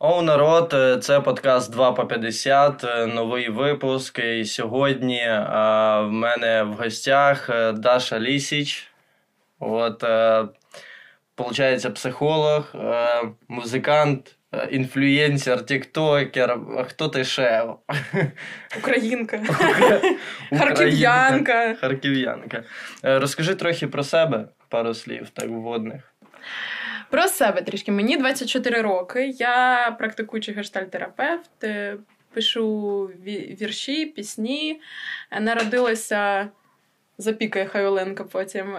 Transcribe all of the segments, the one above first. Оу, народ, це подкаст 2 по 50, новий випуск. І сьогодні в мене в гостях Даша Лісіч. Получається, психолог, музикант, інфлюєнсер, тіктокер, хто ти ще? Українка. Харків'янка. Розкажи трохи про себе, пару слів, так, вводних. Про себе трішки. Мені 24 роки, я практикуючий гештальт-терапевт, пишу вірші, пісні, народилася Запікою Хайоленко потім,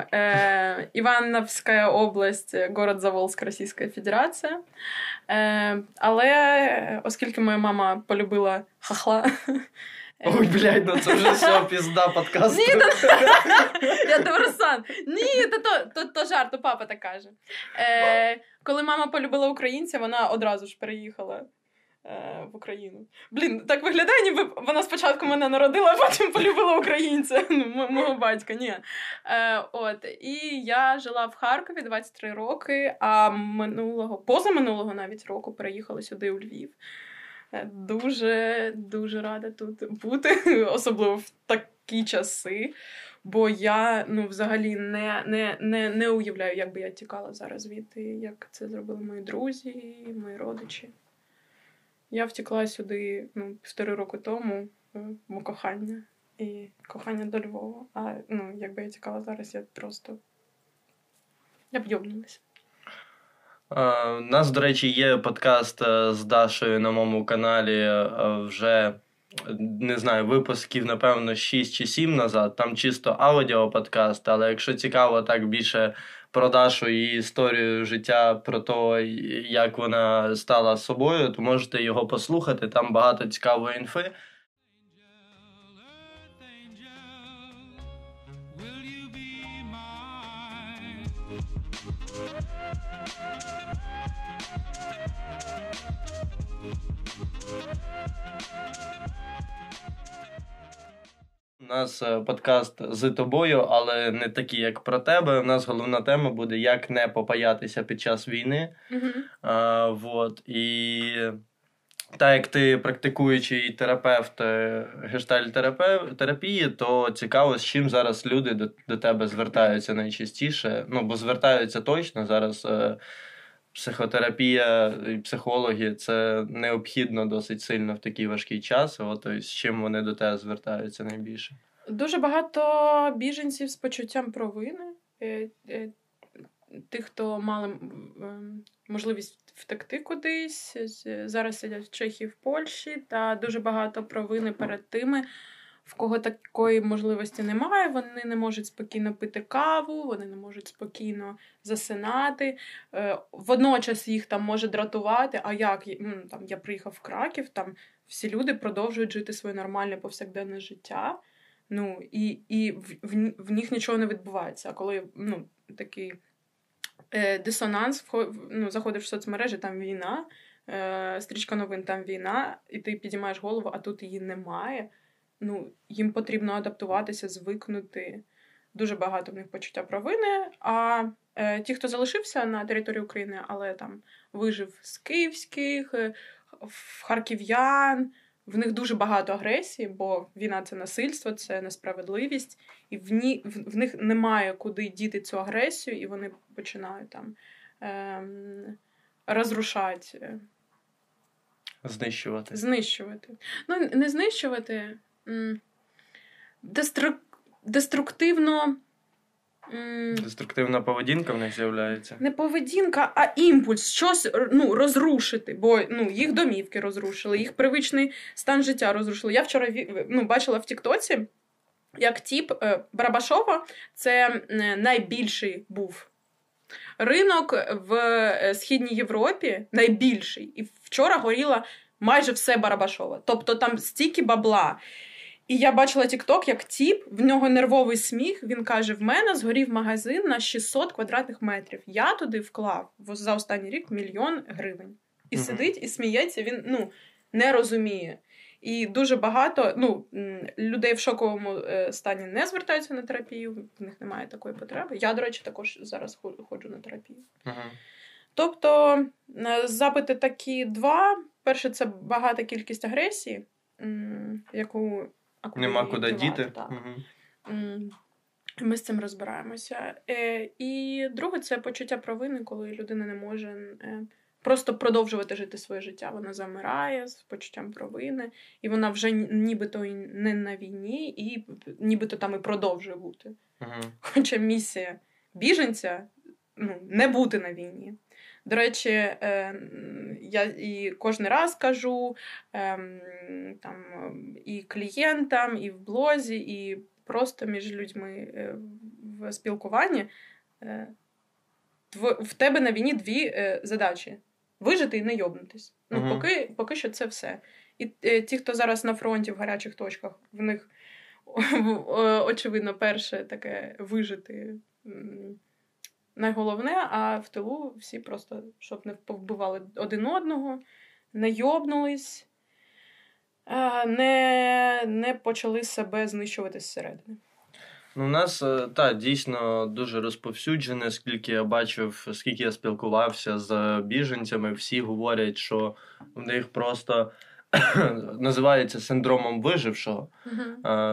Іванівська область, город Заволзьк, Російська Федерація. Але оскільки моя мама полюбила хахла... Ой, блядь, ну це вже все, пізда подкасту. Ні, я Руслан, ні, то жарт, то папа так каже. Коли мама полюбила українця, вона одразу ж переїхала в Україну. Блін, так виглядає, ніби вона спочатку мене народила, а потім полюбила українця, мого батька, ні. І я жила в Харкові 23 роки, а позаминулого навіть року переїхала сюди, у Львів. Дуже рада тут бути, особливо в такі часи, бо я взагалі не уявляю, як би я тікала зараз від, як це зробили мої друзі, мої родичі. Я втікла сюди 1,5 року тому, моє кохання, і кохання до Львова, а якби я тікала зараз, я просто об'єбнулася. У нас, до речі, є подкаст з Дашою на моєму каналі вже, не знаю, випусків, напевно, 6 чи 7 назад. Там чисто аудіоподкаст, але якщо цікаво так більше про Дашу і історію життя, про те, як вона стала собою, то можете його послухати, там багато цікавої інфи. У нас подкаст з тобою, але не такий, як про тебе. У нас головна тема буде, як не попаятися під час війни. І так як ти практикуючий терапевт гештальт-терапії, то цікаво, з чим зараз люди до тебе звертаються найчастіше. Бо звертаються точно зараз. Психотерапія і психологи – це необхідно досить сильно в такий важкий час. З чим вони до тебе звертаються найбільше? Дуже багато біженців з почуттям провини. Тих, хто мали можливість втекти кудись, зараз сидять в Чехії, в Польщі, та дуже багато провини перед тими, в кого такої можливості немає, вони не можуть спокійно пити каву, вони не можуть спокійно засинати. Водночас їх там може дратувати, а як там, я приїхав в Краків, там всі люди продовжують жити своє нормальне повсякденне життя, і в них нічого не відбувається. А коли такий дисонанс, заходиш в соцмережі, там війна, стрічка новин, там війна, і ти підіймаєш голову, а тут її немає. Їм потрібно адаптуватися, звикнути. Дуже багато в них почуття провини. А ті, хто залишився на території України, але там вижив з київських, харків'ян, в них дуже багато агресії, бо війна – це насильство, це несправедливість. І в них немає куди діти цю агресію, і вони починають там розрушати. Знищувати. Не знищувати, деструктивно... Деструктивна поведінка в них з'являється. Не поведінка, а імпульс. Щось розрушити, бо їх домівки розрушили, їх привичний стан життя розрушили. Я вчора бачила в TikTok, як тіп Барабашова, це найбільший був ринок в Східній Європі, найбільший. І вчора горіла майже все Барабашова. Тобто там стільки бабла. І я бачила TikTok, як тіп, в нього нервовий сміх, він каже, в мене згорів магазин на 600 квадратних метрів. Я туди вклав за останній рік 1 мільйон гривень. І сидить, і сміється, він не розуміє. І дуже багато людей в шоковому стані не звертаються на терапію, в них немає такої потреби. Я, до речі, також зараз ходжу на терапію. Тобто запити такі два. Перше, це багата кількість агресії, яку нема куди діти. Угу. Ми з цим розбираємося. І друге, це почуття провини, коли людина не може просто продовжувати жити своє життя. Вона замирає з почуттям провини, і вона вже нібито не на війні, і нібито там і продовжує бути. Угу. Хоча місія біженця не бути на війні. До речі, я і кожен раз кажу там, і клієнтам, і в блозі, і просто між людьми в спілкуванні. В тебе на війні дві задачі. Вижити і не йобнутись. Угу. Ну, поки що це все. І ті, хто зараз на фронті, в гарячих точках, в них, очевидно, перше таке вижити найголовне, а в тилу всі просто, щоб не повбивали один одного, не йобнулись, не почали себе знищувати зсередини. Ну, у нас, так, дійсно дуже розповсюджене, скільки я бачив, скільки я спілкувався з біженцями, всі говорять, що в них просто називається синдромом вижившого,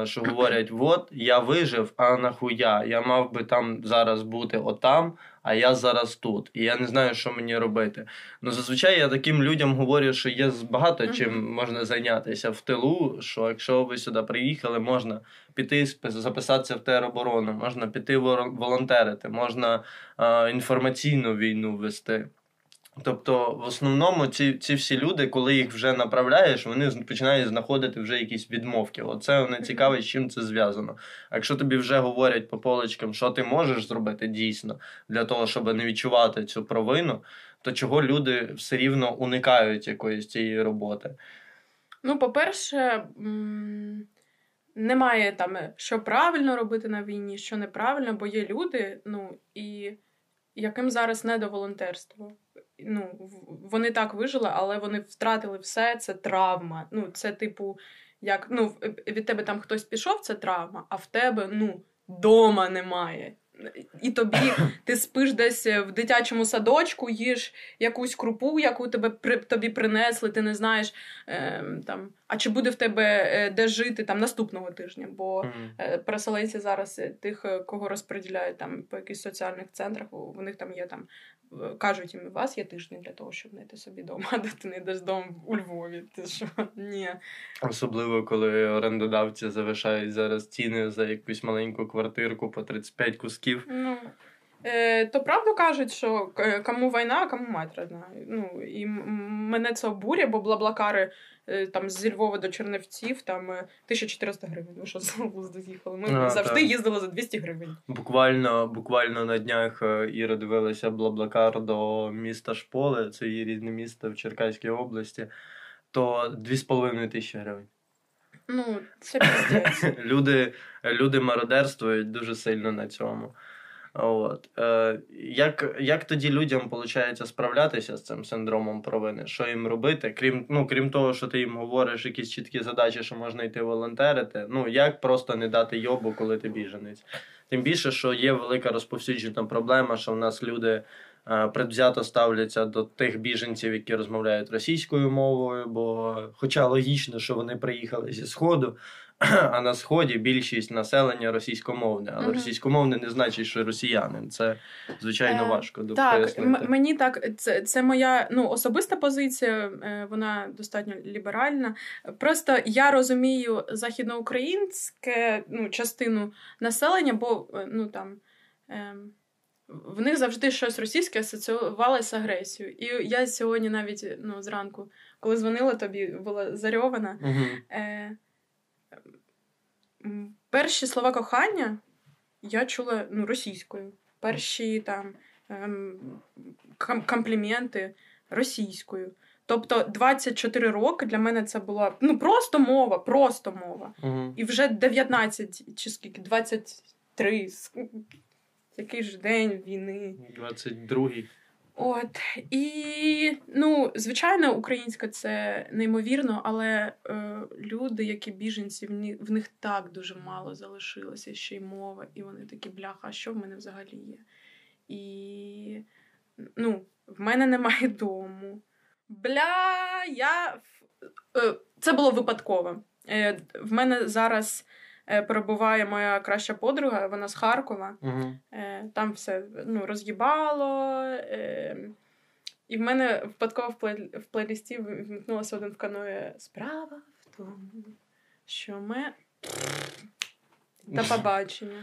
що говорять, от, я вижив, а нахуя, я мав би там зараз бути отам, а я зараз тут, і я не знаю, що мені робити. Ну, зазвичай я таким людям говорю, що є багато чим можна зайнятися в тилу, що якщо ви сюди приїхали, можна піти записатися в тероборону, можна піти волонтерити, можна інформаційну війну вести. Тобто, в основному, ці всі люди, коли їх вже направляєш, вони починають знаходити вже якісь відмовки. Оце вони цікаві, з чим це зв'язано. А якщо тобі вже говорять по полочкам, що ти можеш зробити дійсно для того, щоб не відчувати цю провину, то чого люди все рівно уникають якоїсь цієї роботи? Ну, по-перше, немає там, що правильно робити на війні, що неправильно, бо є люди, і яким зараз не до волонтерства. Вони так вижили, але вони втратили все, це травма. Це типу, як, від тебе там хтось пішов, це травма, а в тебе, дома немає. І тобі, ти спиш десь в дитячому садочку, їш якусь крупу, яку тобі принесли, ти не знаєш, там, а чи буде в тебе де жити там наступного тижня, бо переселенці зараз, тих, кого розподіляють там по якихось соціальних центрах, у них там є там, кажуть їм, у вас є тиждень для того, щоб знайти собі дом, а ти не йдеш дом у Львові, ти що? Ні. Особливо, коли орендодавці завишають зараз ціни за якусь маленьку квартирку по 35 кусків. То правду кажуть, що кому війна, а кому мать родна. І мене це обурює, бо блаблакари там зі Львова до Черневців там 1400 гривень. Ми що з області їхали? Ми завжди їздили за 200 гривень. Буквально на днях Іра дивилася блаблакар до міста Шполе, це її рідне місто в Черкаській області, то 2500 гривень. Це піздець. Люди мародерствують дуже сильно на цьому. От. Як тоді людям виходить справлятися з цим синдромом провини? Що їм робити? Крім того, що ти їм говориш якісь чіткі задачі, що можна йти волонтерити, як просто не дати йобу, коли ти біженець? Тим більше, що є велика розповсюджена проблема, що в нас люди предвзято ставляться до тих біженців, які розмовляють російською мовою, бо хоча логічно, що вони приїхали зі Сходу, а на Сході більшість населення російськомовне. Але російськомовне не значить, що росіянин. Це, звичайно, важко пояснити. Так, мені так, це моя особиста позиція, вона достатньо ліберальна. Просто я розумію західноукраїнське частину населення, бо в них завжди щось російське асоціювалося з агресією. І я сьогодні навіть зранку, коли дзвонила тобі, була зарьована. Перші слова кохання я чула російською. Перші там компліменти російською. Тобто 24 роки для мене це була просто мова. Угу. І вже 19 чи скільки, 23, який ж день війни. 22-й. От. І, звичайно, українська це неймовірно, але люди, які біженці, в них так дуже мало залишилося ще й мова, і вони такі, бляха, а що в мене взагалі є? І, в мене немає дому. Бля, я... Це було випадково. В мене зараз перебуває моя краща подруга, вона з Харкова. Угу. Там все роз'їбало. І в мене випадково в плейлісті вмикнулася один вканує «Справа в тому, що ми...» Та побачення.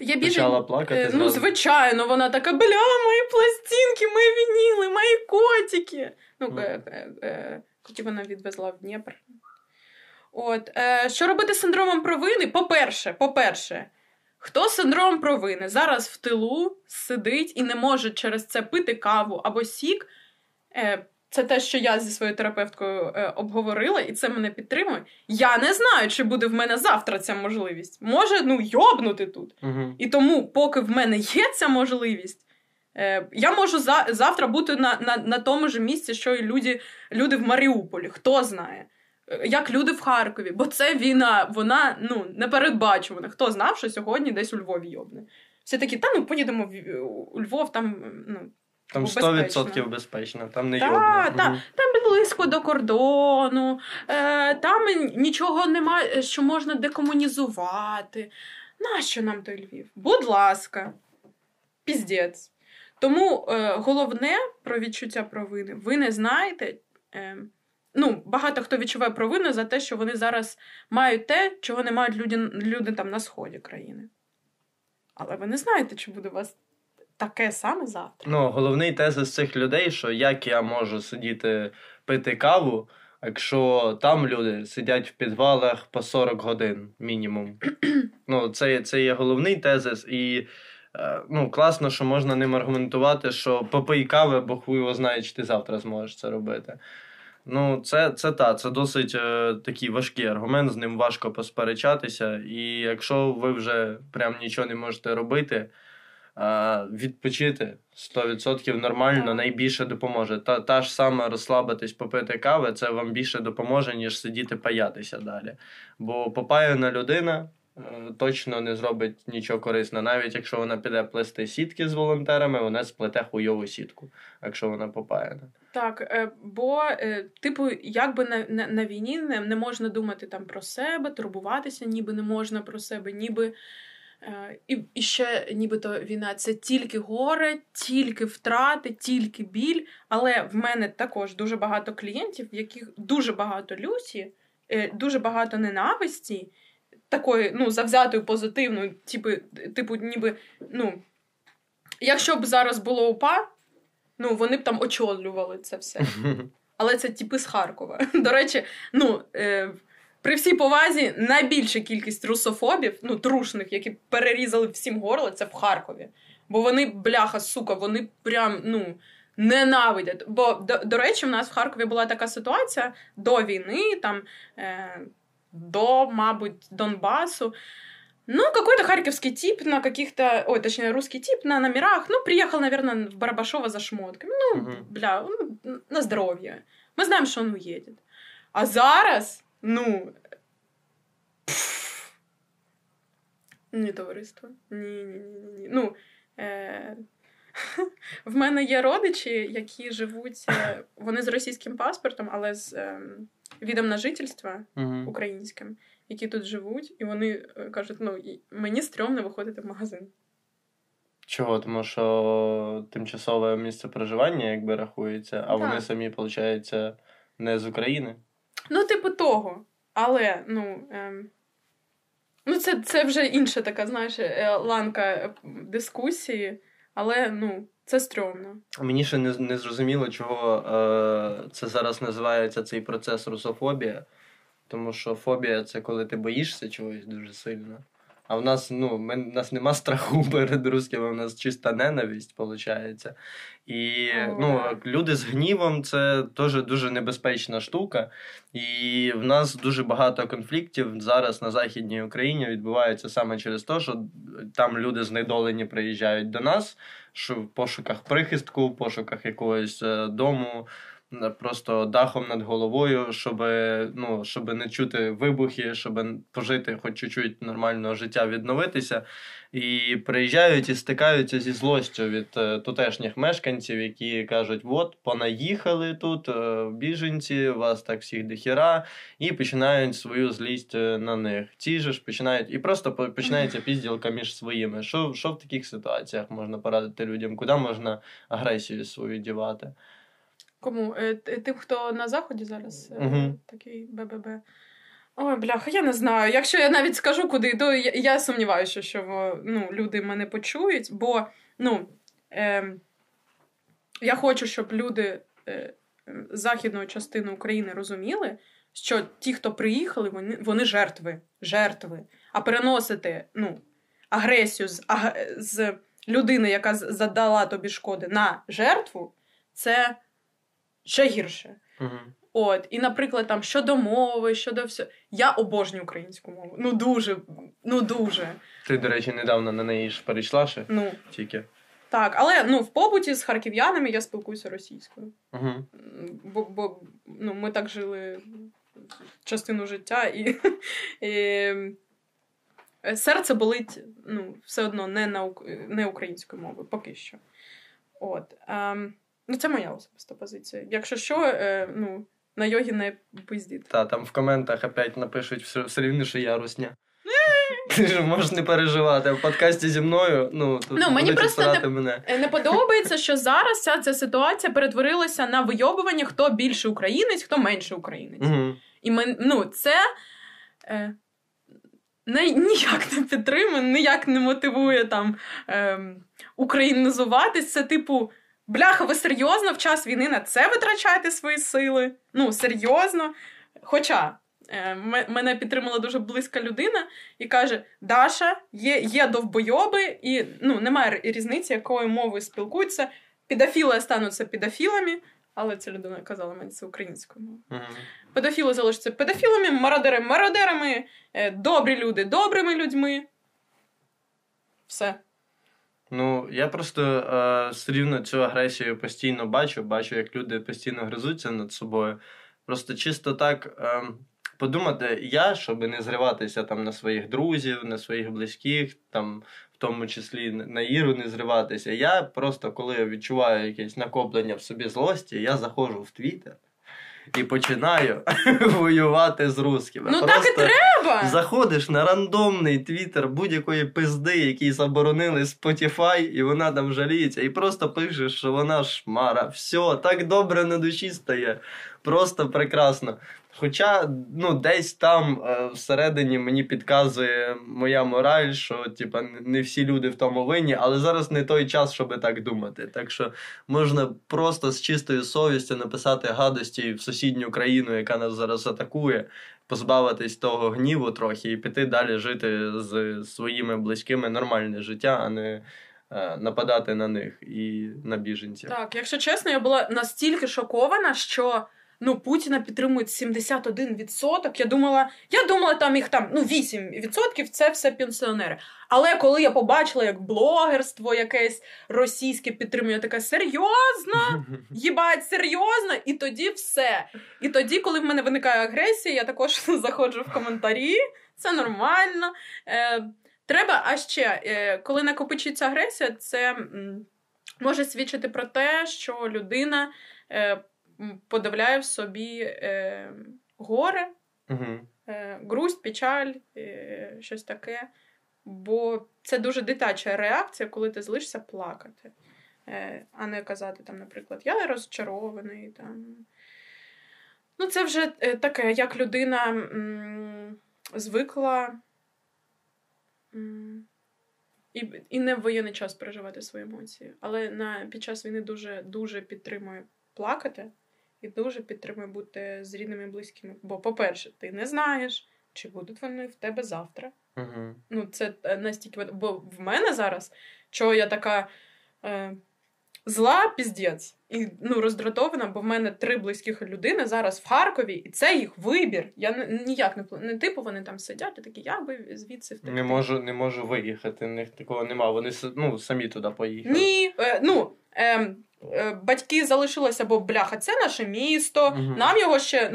Я почала плакати. Ну, звичайно, вона така, бля, мої пластинки, мої вініли, мої котики. Котів вона відвезла в Дніпр. Що робити з синдромом провини? По-перше, хто з синдромом провини зараз в тилу сидить і не може через це пити каву або сік, це те, що я зі своєю терапевткою обговорила, і це мене підтримує. Я не знаю, чи буде в мене завтра ця можливість. Може, йобнути тут. Угу. І тому, поки в мене є ця можливість, я можу завтра бути на тому ж місці, що і люди в Маріуполі. Хто знає? Як люди в Харкові. Бо це війна, вона непередбачувана. Хто знав, що сьогодні десь у Львові йобне? Все такі, поїдемо у Львов, там... Там 100% безпечно, там не йобне. Там близько до кордону, там нічого немає, що можна декомунізувати. Нащо нам той Львів? Будь ласка. Піздець. Тому головне про відчуття провини. Ви не знаєте, багато хто відчуває провину за те, що вони зараз мають те, чого не мають люди там на сході країни. Але ви не знаєте, чи буде у вас таке саме завтра. Головний тезис цих людей, що як я можу сидіти пити каву, якщо там люди сидять в підвалах по 40 годин мінімум. Це є головний тезис. І класно, що можна ним аргументувати, що попий кави, бо хуй його знає, чи ти завтра зможеш це робити. Це досить такий важкий аргумент, з ним важко посперечатися. І якщо ви вже прям нічого не можете робити, відпочити 100% нормально, найбільше допоможе. Та ж сама розслабитись, попити кави, це вам більше допоможе, ніж сидіти паятися далі. Бо попаяна людина точно не зробить нічого корисного. Навіть якщо вона піде плести сітки з волонтерами, вона сплете хуйову сітку, якщо вона попаяна. Так, бо, якби на війні не можна думати там про себе, турбуватися, ніби не можна про себе, ніби... І ще нібито війна – це тільки горе, тільки втрати, тільки біль. Але в мене також дуже багато клієнтів, в яких дуже багато люті, дуже багато ненависті, такої, завзятої, позитивної, типу, якщо б зараз було УПА, вони б там очолювали це все. Але це типи з Харкова. До речі, при всій повазі, найбільша кількість русофобів, трушних, які перерізали всім горло, це в Харкові. Бо вони, бляха, сука, вони прям, ненавидять. Бо, до речі, в нас в Харкові була така ситуація до війни, там, Донбасу. Какой-то харьковский тип на каких-то... Ой, точнее, русский тип на номерах. Приехал, наверное, в Барабашова за шмотками. Бля, на здоровье. Мы знаем, что он уедет. А зараз... Ні, товариство. Ні. В мене є родичі, які живуть... Вони з російським паспортом, але з відом на жительство українським, які тут живуть, і вони кажуть, мені стрьомно виходити в магазин. Чого? Тому що тимчасове місце проживання, якби, рахується, а вони самі, виходить, не з України. Типу того. Але, це вже інша така, знаєш, ланка дискусії, але, це стрьомно. Мені ще не зрозуміло, чого це зараз називається цей процес русофобія, тому що фобія – це коли ти боїшся чогось дуже сильно. А в нас, в нас нема страху перед русскими, в нас чиста ненависть, виходить. І, люди з гнівом – це теж дуже небезпечна штука. І в нас дуже багато конфліктів зараз на Західній Україні відбувається саме через те, що там люди знедолені приїжджають до нас, що в пошуках прихистку, в пошуках якогось дому, просто дахом над головою, щоб не чути вибухи, щоб пожити хоч чуть-чуть нормального життя, відновитися. І приїжджають і стикаються зі злостю від тутешніх мешканців, які кажуть, от, понаїхали тут біженці, вас так всіх дохіра, і починають свою злість на них. Ці же ж починають, і просто починається пізділка між своїми. Що в таких ситуаціях можна порадити людям? Куди можна агресію свою дівати? Кому? Тим, хто на Заході зараз? Угу. Такий БББ. Ой, бляха, я не знаю. Якщо я навіть скажу, куди йду, я сумніваюся, що люди мене почують, бо я хочу, щоб люди західної частини України розуміли, що ті, хто приїхали, вони жертви. А переносити агресію з людини, яка задала тобі шкоди, на жертву, це ще гірше. Угу. От, і, наприклад, там, щодо мови, щодо всього. Я обожнюю українську мову. Дуже. Ти, до речі, недавно на неї ж перейшла ще? Тільки. Так, але, в побуті з харків'янами я спілкуюся російською. Угу. Бо ми так жили частину життя, і серце болить, все одно не українською мовою, поки що. От. Це моя особиста позиція. Якщо що, на йогі не пиздіть. Та, там в коментах опять напишуть, все рівно, що я русня. Ти ж можеш не переживати. В подкасті зі мною, мені просто не подобається, що зараз ця ситуація перетворилася на вийобування, хто більше українець, хто менше українець. Угу. І це ніяк не підтримує, ніяк не мотивує там українізуватись. Це типу, бляха, ви серйозно в час війни на це витрачаєте свої сили? Серйозно. Хоча мене підтримала дуже близька людина і каже, Даша, є довбойоби і немає різниці, якою мовою спілкуються. Педофіли стануться педофілами, але ця людина казала мені це українською мовою. Mm-hmm. Педофіли залишаться педофілами, мародери мародерами, добрі люди добрими людьми. Все. Я просто все рівно цю агресію постійно бачу, як люди постійно гризуться над собою. Просто чисто так подумати, щоб не зриватися там на своїх друзів, на своїх близьких, там, в тому числі на Іру не зриватися. Я просто, коли відчуваю якесь накоплення в собі злості, я заходжу в Твіттер і починаю воювати з русскими. Просто так і треба! Заходиш на рандомний твіттер будь-якої пизди, який заборонили Spotify, і вона там жаліється. І просто пишеш, що вона шмара. Все, так добре на душі стає. Просто прекрасно. Хоча, десь там всередині мені підказує моя мораль, що, не всі люди в тому винні, але зараз не той час, щоб так думати. Так що можна просто з чистою совістю написати гадості в сусідню країну, яка нас зараз атакує, позбавитись того гніву трохи і піти далі жити з своїми близькими нормальне життя, а не нападати на них і на біженців. Так, якщо чесно, я була настільки шокована, що Путіна підтримують 71%. Я думала, там їх 8% це все пенсіонери. Але коли я побачила, як блогерство якесь російське підтримує, я така, серйозно? Єбать, серйозно? І тоді все. І тоді, коли в мене виникає агресія, я також заходжу в коментарі. Це нормально. Треба, а ще, коли накопичується агресія, це може свідчити про те, що людина подавляє в собі горе, угу, грусть, печаль, щось таке. Бо це дуже дитяча реакція, коли ти злишся плакати, а не казати, там, наприклад, я розчарований. Там. Це вже таке, як людина звикла і не в воєнний час переживати свої емоції. Але під час війни дуже, дуже підтримує плакати. І дуже підтримує бути з рідними і близькими. Бо, по-перше, ти не знаєш, чи будуть вони в тебе завтра. Uh-huh. Це настільки... Бо в мене зараз, що я така... зла піздець і роздратована, бо в мене 3 близьких людини зараз в Харкові, і це їх вибір. Я ніяк не типу вони там сидять, і такі, я би звідси втекти. Не можу виїхати, в них такого нема. Вони самі туди поїхали. Ні, батьки залишилися, бо бляха, це наше місто, нам його ще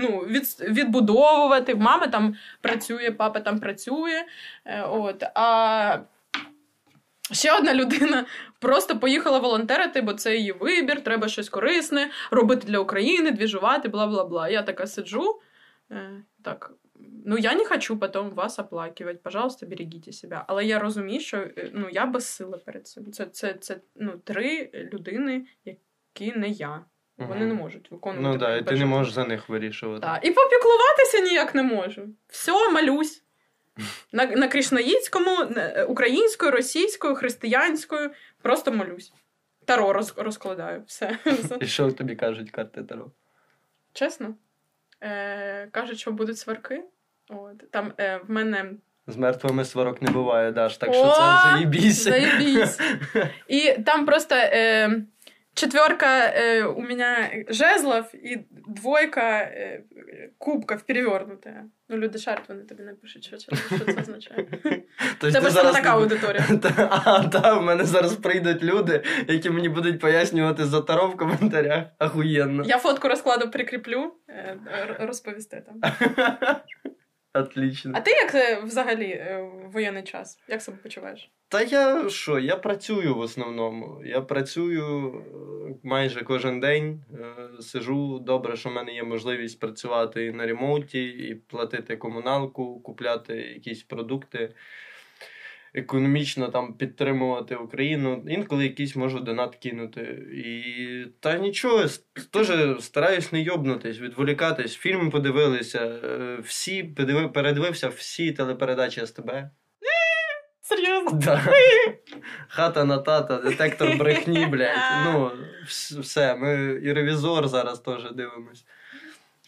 відбудовувати, мама там працює, папа там працює, а ще одна людина просто поїхала волонтерити, бо це її вибір, треба щось корисне, робити для України, двіжувати, бла-бла-бла. Я така сиджу, так, я не хочу потім вас оплакувати, пожалуйста, берегіть себе. Але я розумію, що я безсила перед цим. Це 3 людини, які не я. Вони не можуть виконувати. І ти не можеш за них вирішувати. Так. І попіклуватися ніяк не можу. Все, молюсь. На кришнаїцькому, українською, російською, християнською. Просто молюсь. Таро розкладаю. Все. І що тобі кажуть карти Таро? Чесно? Кажуть, що будуть сварки. Там в мене... З мертвими сварок не буває, Даш. Так що це заєбісь. Заєбісь. І там просто... Четверка у меня жезлов и 2 кубков перевернутая. Люди шарят, вони тобі напишуть, що це означає. Це просто така аудиторія. В мене зараз прийдуть люди, які мені будуть пояснювати за Таро в коментарях. Ахуєнно. Я фотку розкладу прикріплю, розповісти там. Отлично. А ти як взагалі в воєнний час? Як себе почуваєш? Та я що? Я працюю в основному. Я працюю майже кожен день. Сижу. Добре, що в мене є можливість працювати на ремоуті, і платити комуналку, купляти якісь продукти, економічно там підтримувати Україну. Інколи якийсь можу донат кинути. І та нічого, теж стараюсь не йобнутись, відволікатись. Фільми подивилися, передивився всі телепередачі СТБ. Серйозно? Да. Хата на тата, детектор брехні, блядь. Все. Ми і ревізор зараз теж дивимось.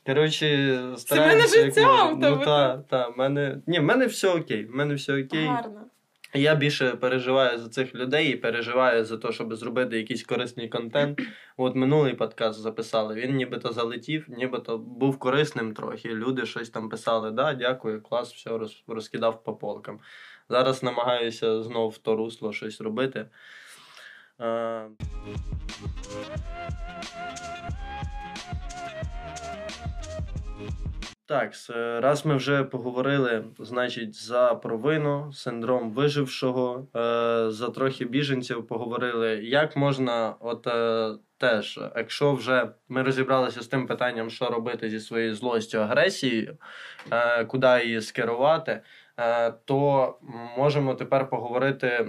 Коротше, стараємося... Це мене життя в тебе. Ні, в мене все окей. Гарно. Я більше переживаю за цих людей і переживаю за те, щоб зробити якийсь корисний контент. Минулий подкаст записали, він нібито залетів, нібито був корисним трохи. Люди щось там писали, да, дякую, клас, все розкидав по полкам. Зараз намагаюся знов в то русло щось робити. Так, раз ми вже поговорили, значить, за провину, синдром вижившого, за трохи біженців поговорили. Як можна, теж, якщо вже ми розібралися з тим питанням, що робити зі своєю злостю, агресією, куди її скерувати, то можемо тепер поговорити,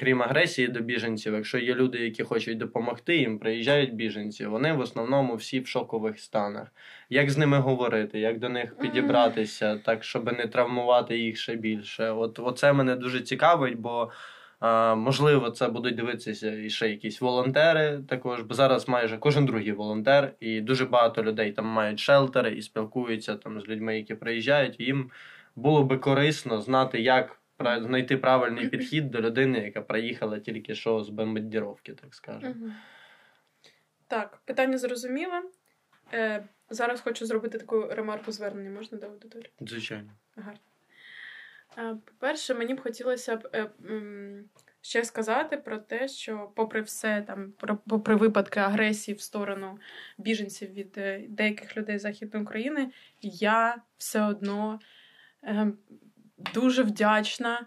крім агресії до біженців, якщо є люди, які хочуть допомогти їм, приїжджають біженці, вони в основному всі в шокових станах. Як з ними говорити, як до них підібратися, так, щоб не травмувати їх ще більше. Оце мене дуже цікавить, бо можливо, це будуть дивитися і ще якісь волонтери також, бо зараз майже кожен другий волонтер, і дуже багато людей там мають шелтери і спілкуються там з людьми, які приїжджають, і їм було би корисно знати, як знайти правильний підхід до людини, яка приїхала тільки що з бомбардіровки, так скажемо. Так, питання зрозуміло. Зараз хочу зробити таку ремарку звернення. Можна до аудиторії? Звичайно. Гарно. По-перше, мені б хотілося б ще сказати про те, що попри все, попри випадки агресії в сторону біженців від деяких людей Західної України, я все одно... дуже вдячна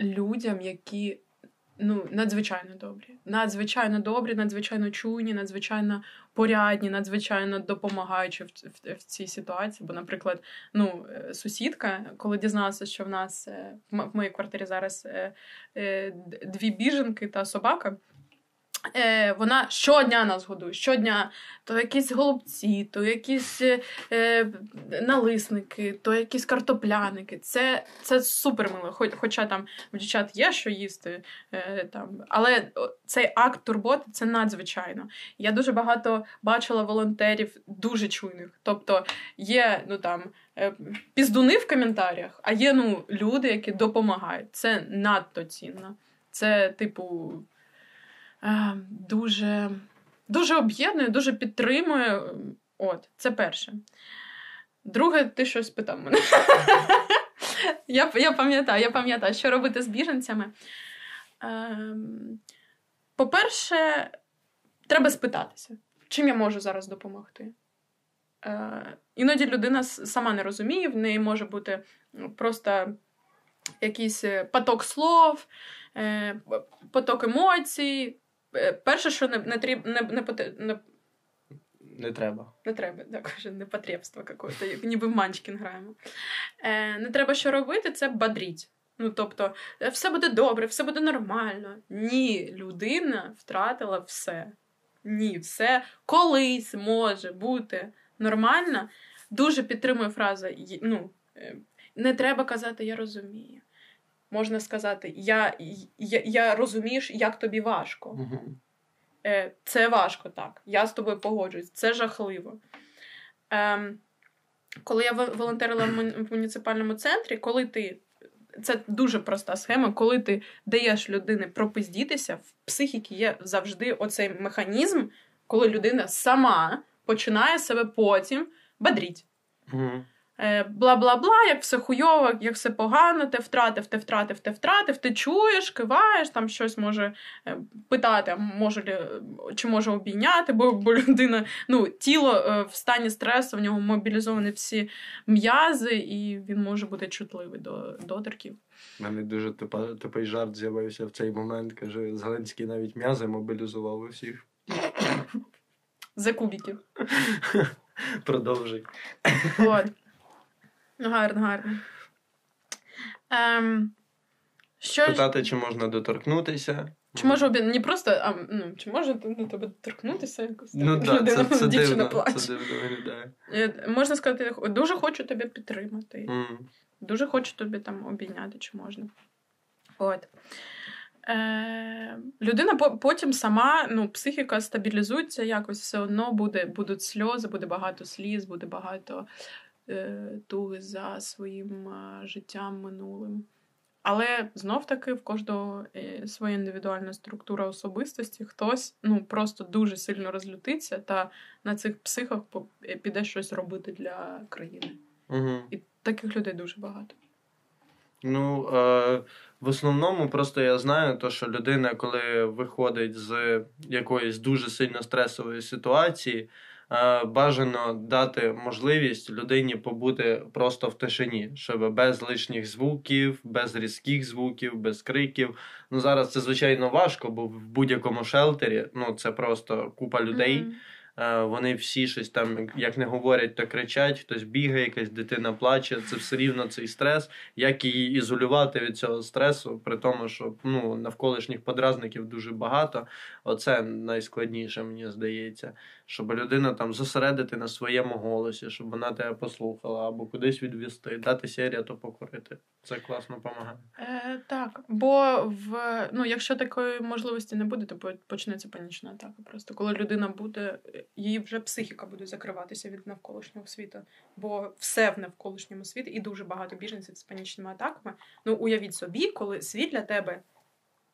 людям, які надзвичайно добрі, надзвичайно чуйні, надзвичайно порядні, надзвичайно допомагаючи в цій ситуації. Бо, наприклад, сусідка, коли дізналася, що в нас в моїй квартирі зараз 2 біженки та собака, вона щодня нас годує, щодня то якісь голубці, то якісь налисники, то якісь картопляники. Це супер мило, хоча там в дівчат є що їсти, але цей акт турботи – це надзвичайно. Я дуже багато бачила волонтерів дуже чуйних, тобто є, піздуни в коментарях, а є, люди, які допомагають. Це надто цінно. Це, дуже, дуже об'єднує, дуже підтримує. От, це перше. Друге, ти щось питав мене. Я пам'ятаю, що робити з біженцями. По-перше, треба спитатися, чим я можу зараз допомогти. Іноді людина сама не розуміє, в неї може бути просто якийсь поток слов, поток емоцій. Перше, що не потребство какое-то, ніби в Манчкін граємо. Не треба що робити, це бодріть. Ну, тобто, все буде добре, все буде нормально. Ні, людина втратила все. Ні, все колись може бути нормально. Дуже підтримую фразу, ну, не треба казати «я розумію». Можна сказати я розумієш, як тобі важко. Угу. Це важко, так. Я з тобою погоджуюсь. Це жахливо. Коли я волонтерила в муніципальному центрі, коли ти... Це дуже проста схема. Коли ти даєш людині пропиздітися, в психіці є завжди оцей механізм, коли людина сама починає себе потім бадріть. Mm-hmm. Бла-бла-бла, як все хуйово, як все погано, ти втратив, ти чуєш, киваєш, там щось може питати, чи може обійняти, бо людина, ну, тіло в стані стресу, в нього мобілізовані всі м'язи, і він може бути чутливий до доторків. У мене дуже тупий жарт з'явився в цей момент, каже, Зеленський навіть м'язи мобілізував у всіх. За кубиків. Продовжуй. От. Гарно. Питати, чи можна доторкнутися. Чи може не просто, чи може до тебе доторкнутися якось? Ну так, це дивно виглядає. Можна сказати, дуже хочу тебе підтримати. Дуже хочу тобі там обійняти, чи можна. От. Людина потім сама, ну, психіка стабілізується якось, все одно будуть сльози, буде багато сліз, буде багато... туги за своїм життям минулим. Але, знов-таки, в кожного своя індивідуальна структура особистості. Хтось, ну, просто дуже сильно розлютиться та на цих психах піде щось робити для країни. Угу. І таких людей дуже багато. Ну, в основному, просто я знаю, то, що людина, коли виходить з якоїсь дуже сильно стресової ситуації, бажано дати можливість людині побути просто в тишині, щоб без лишніх звуків, без різких звуків, без криків. Ну, зараз це, звичайно, важко, бо в будь-якому шелтері, ну, це просто купа людей, вони всі щось там, як не говорять, то кричать, хтось бігає, якась дитина плаче, це все рівно цей стрес, як її ізолювати від цього стресу, при тому, що, ну, навколишніх подразників дуже багато, оце найскладніше, мені здається, щоб людина там зосередити на своєму голосі, щоб вона тебе послухала, або кудись відвести, дати сигарету покурити, це класно допомагає. Так, бо якщо такої можливості не буде, то почнеться панічна атака просто, коли людина буде... її вже психіка буде закриватися від навколишнього світу, бо все в навколишньому світі, і дуже багато біженців з панічними атаками. Ну, уявіть собі, коли світ для тебе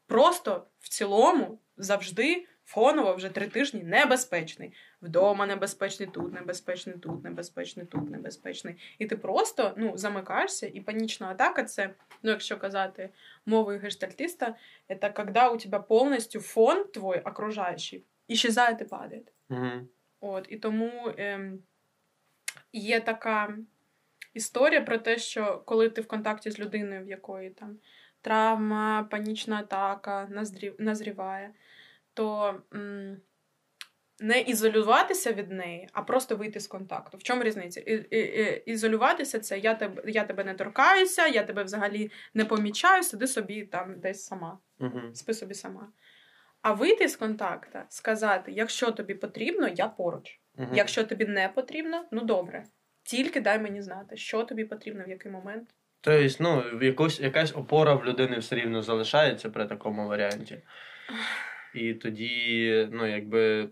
просто в цілому завжди фоново вже 3 тижні небезпечний. Вдома небезпечний, тут небезпечний. І ти просто, ну, замикаєшся, і панічна атака – це, ну, якщо казати мовою гештальтиста, це коли у тебе повністю фон твій окружаючий іщезає, ти падає. Mm-hmm. От, і тому є така історія про те, що коли ти в контакті з людиною, в якої там травма, панічна атака назріває, то не ізолюватися від неї, а просто вийти з контакту. В чому різниця? Ізолюватися – це я тебе не торкаюся, я тебе взагалі не помічаю, сиди собі там десь сама, mm-hmm. спи собі сама. А вийти з контакту, сказати, якщо тобі потрібно, я поруч. Uh-huh. Якщо тобі не потрібно, ну добре. Тільки дай мені знати, що тобі потрібно, в який момент. Тобто, ну, якась опора в людини все рівно залишається при такому варіанті. І тоді, ну, якби,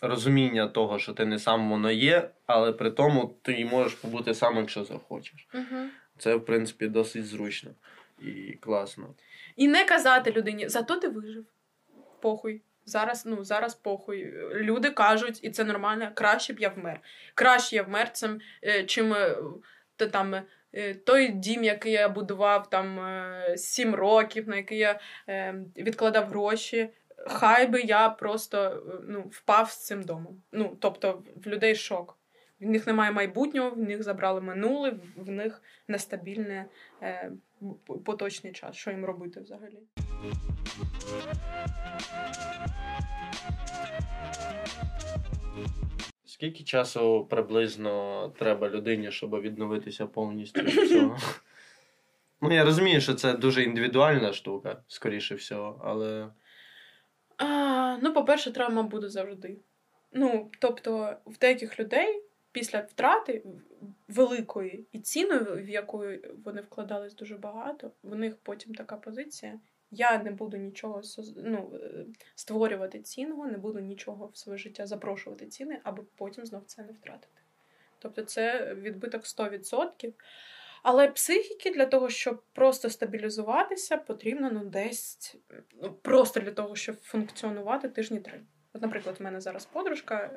розуміння того, що ти не сам, воно є, але при тому ти можеш побути сам, якщо захочеш. Uh-huh. Це, в принципі, досить зручно і класно. І не казати людині, зато ти вижив. Похуй. Зараз, ну, зараз похуй. Люди кажуть, і це нормально, краще б я вмер. Краще я вмер цим, чим то, там, той дім, який я будував там 7 років, на який я відкладав гроші. Хай би я просто впав з цим домом. Ну, тобто, в людей шок. В них немає майбутнього, в них забрали минуле, в них нестабільне поточний час. Що їм робити взагалі? Скільки часу приблизно треба людині, щоб відновитися повністю від цього? Ну, я розумію, що це дуже індивідуальна штука, скоріше всього, але... Ну, по-перше, травма буде завжди. Ну, тобто, в деяких людей після втрати великої і ціною, в яку вони вкладались дуже багато, в них потім така позиція: я не буду нічого створювати цінного, не буду нічого в своє життя запрошувати ціни, аби потім знов це не втратити. Тобто це відбиток 100%. Але психіки для того, щоб просто стабілізуватися, потрібно десь, просто для того, щоб функціонувати, 3 тижні. От, наприклад, в мене зараз подружка,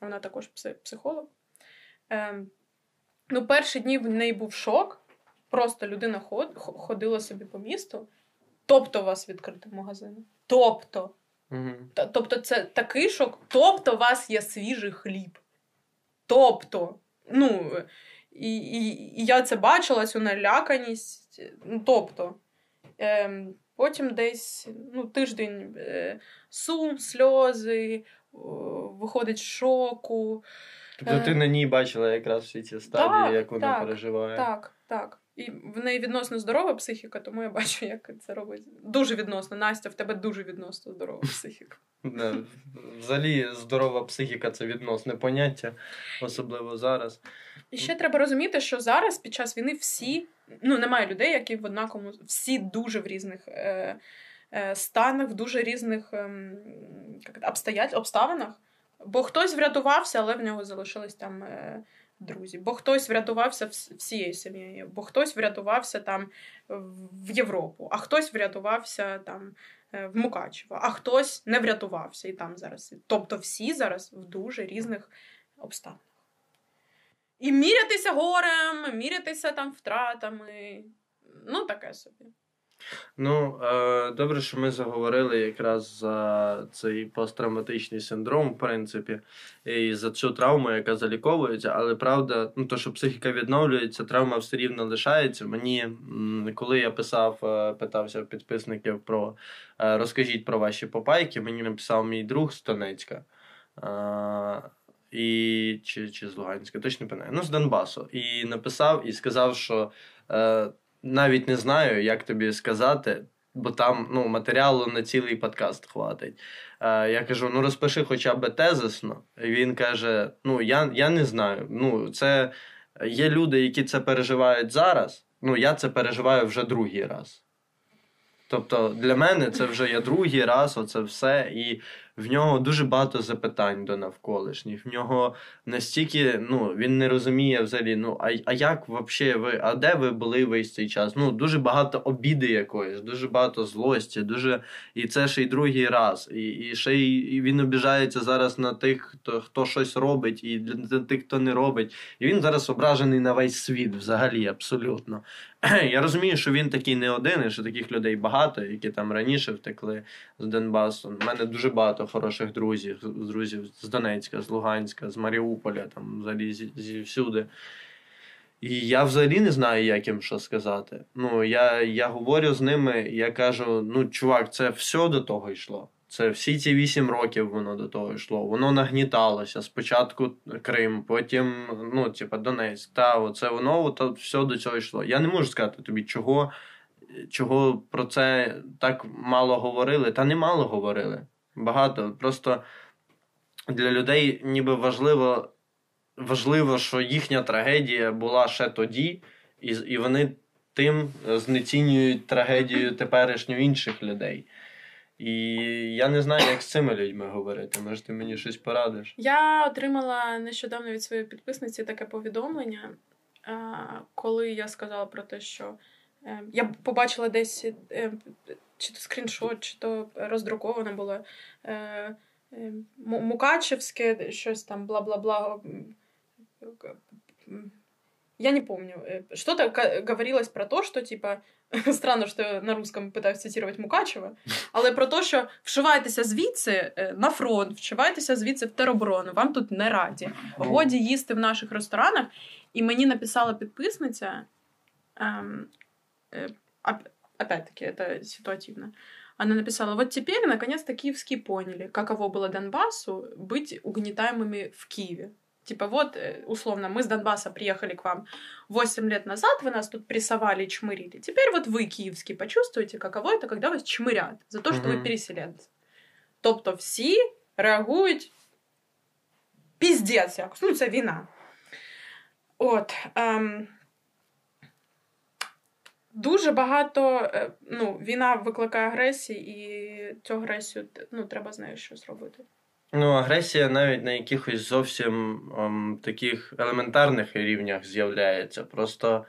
вона також психолог. Перші дні в неї був шок. Просто людина ходила собі по місту. Тобто у вас відкриті магазини. Тобто. Угу. Тобто це такий шок. Тобто у вас є свіжий хліб. Тобто. І я це бачила, цю наляканість. Тобто. Потім десь тиждень сум, сльози, виходить шоку. Тобто ти на ній бачила якраз всі ці стадії, так, як вона переживає. Так. І в неї відносно здорова психіка, тому я бачу, як це робить. Дуже відносно. Настя, в тебе дуже відносно здорова психіка. Взагалі, здорова психіка – це відносне поняття, особливо зараз. І ще треба розуміти, що зараз, під час війни, всі, немає людей, які в однаковому, всі дуже в різних станах, в дуже різних обставинах. Бо хтось врятувався, але в нього залишились там друзі. Бо хтось врятувався всією сім'єю. Бо хтось врятувався там в Європу. А хтось врятувався там в Мукачево. А хтось не врятувався і там зараз. Тобто всі зараз в дуже різних обставинах. І мірятися горем, мірятися там втратами. Таке собі. Добре, що ми заговорили якраз за цей посттравматичний синдром, в принципі, і за цю травму, яка заліковується, але правда, то, що психіка відновлюється, травма все рівно лишається. Мені, коли я питався підписників про розкажіть про ваші попайки, мені написав мій друг з Донецька. І чи з Луганська, точно не пам'ятаю, з Донбасу. І написав, і сказав, що навіть не знаю, як тобі сказати, бо там матеріалу на цілий подкаст хватить. Я кажу, розпиши хоча б тезисно. І він каже, я не знаю. Це є люди, які це переживають зараз, я це переживаю вже другий раз. Тобто для мене це вже я другий раз, оце все, і в нього дуже багато запитань до навколишніх. В нього настільки, він не розуміє взагалі, а як вообще ви, а де ви були весь цей час? Дуже багато обіди якоїсь, дуже багато злості, дуже, і це ще й другий раз. І ще й він обіжається зараз на тих, хто щось робить, і на тих, хто не робить. І він зараз ображений на весь світ взагалі, абсолютно. Я розумію, що він такий не один, і що таких людей багато, які там раніше втекли з Донбасу. У мене дуже багато хороших друзів з Донецька, з Луганська, з Маріуполя, там взагалі всюди. І я взагалі не знаю, як їм що сказати. Я говорю з ними, я кажу, чувак, це все до того йшло. Це всі ці 8 років воно до того йшло. Воно нагніталося. Спочатку Крим, потім, Донецьк. Це воно все до цього йшло. Я не можу сказати тобі, чого про це так мало говорили. Та не мало говорили. Багато. Просто для людей ніби важливо, що їхня трагедія була ще тоді, і вони тим знецінюють трагедію теперішню інших людей. І я не знаю, як з цими людьми говорити. Може, ти мені щось порадиш? Я отримала нещодавно від своєї підписниці таке повідомлення, коли я сказала про те, що Я побачила десь, чи то скріншот, чи то роздруковано було, Мукачевське, щось там, бла-бла-бла. Я не помню. Что-то говорилось про то, что, типа, странно, что на русском пытаюсь цитировать Мукачева, але про те, що вшивайтеся звідси на фронт, вшивайтеся звідси в тероборону, вам тут не раді. Годі їсти в наших ресторанах. І мені написала підписниця, опять-таки, это ситуативно, она написала: вот теперь, наконец-то, киевские поняли, каково было Донбассу быть угнетаемыми в Киеве. Типа, вот, условно, мы с Донбасса приехали к вам 8 лет назад, вы нас тут прессовали и чмырили. Теперь вот вы, київські, почувствуете, каково это, когда вас чмырят за то, что вы переселенцы. Тобто всі реагують піздець якось. Ну, це війна. От. Дуже багато, війна викликає агресії, і цю агресію, треба з нею щось робити. Агресія навіть на якихось зовсім таких елементарних рівнях з'являється. Просто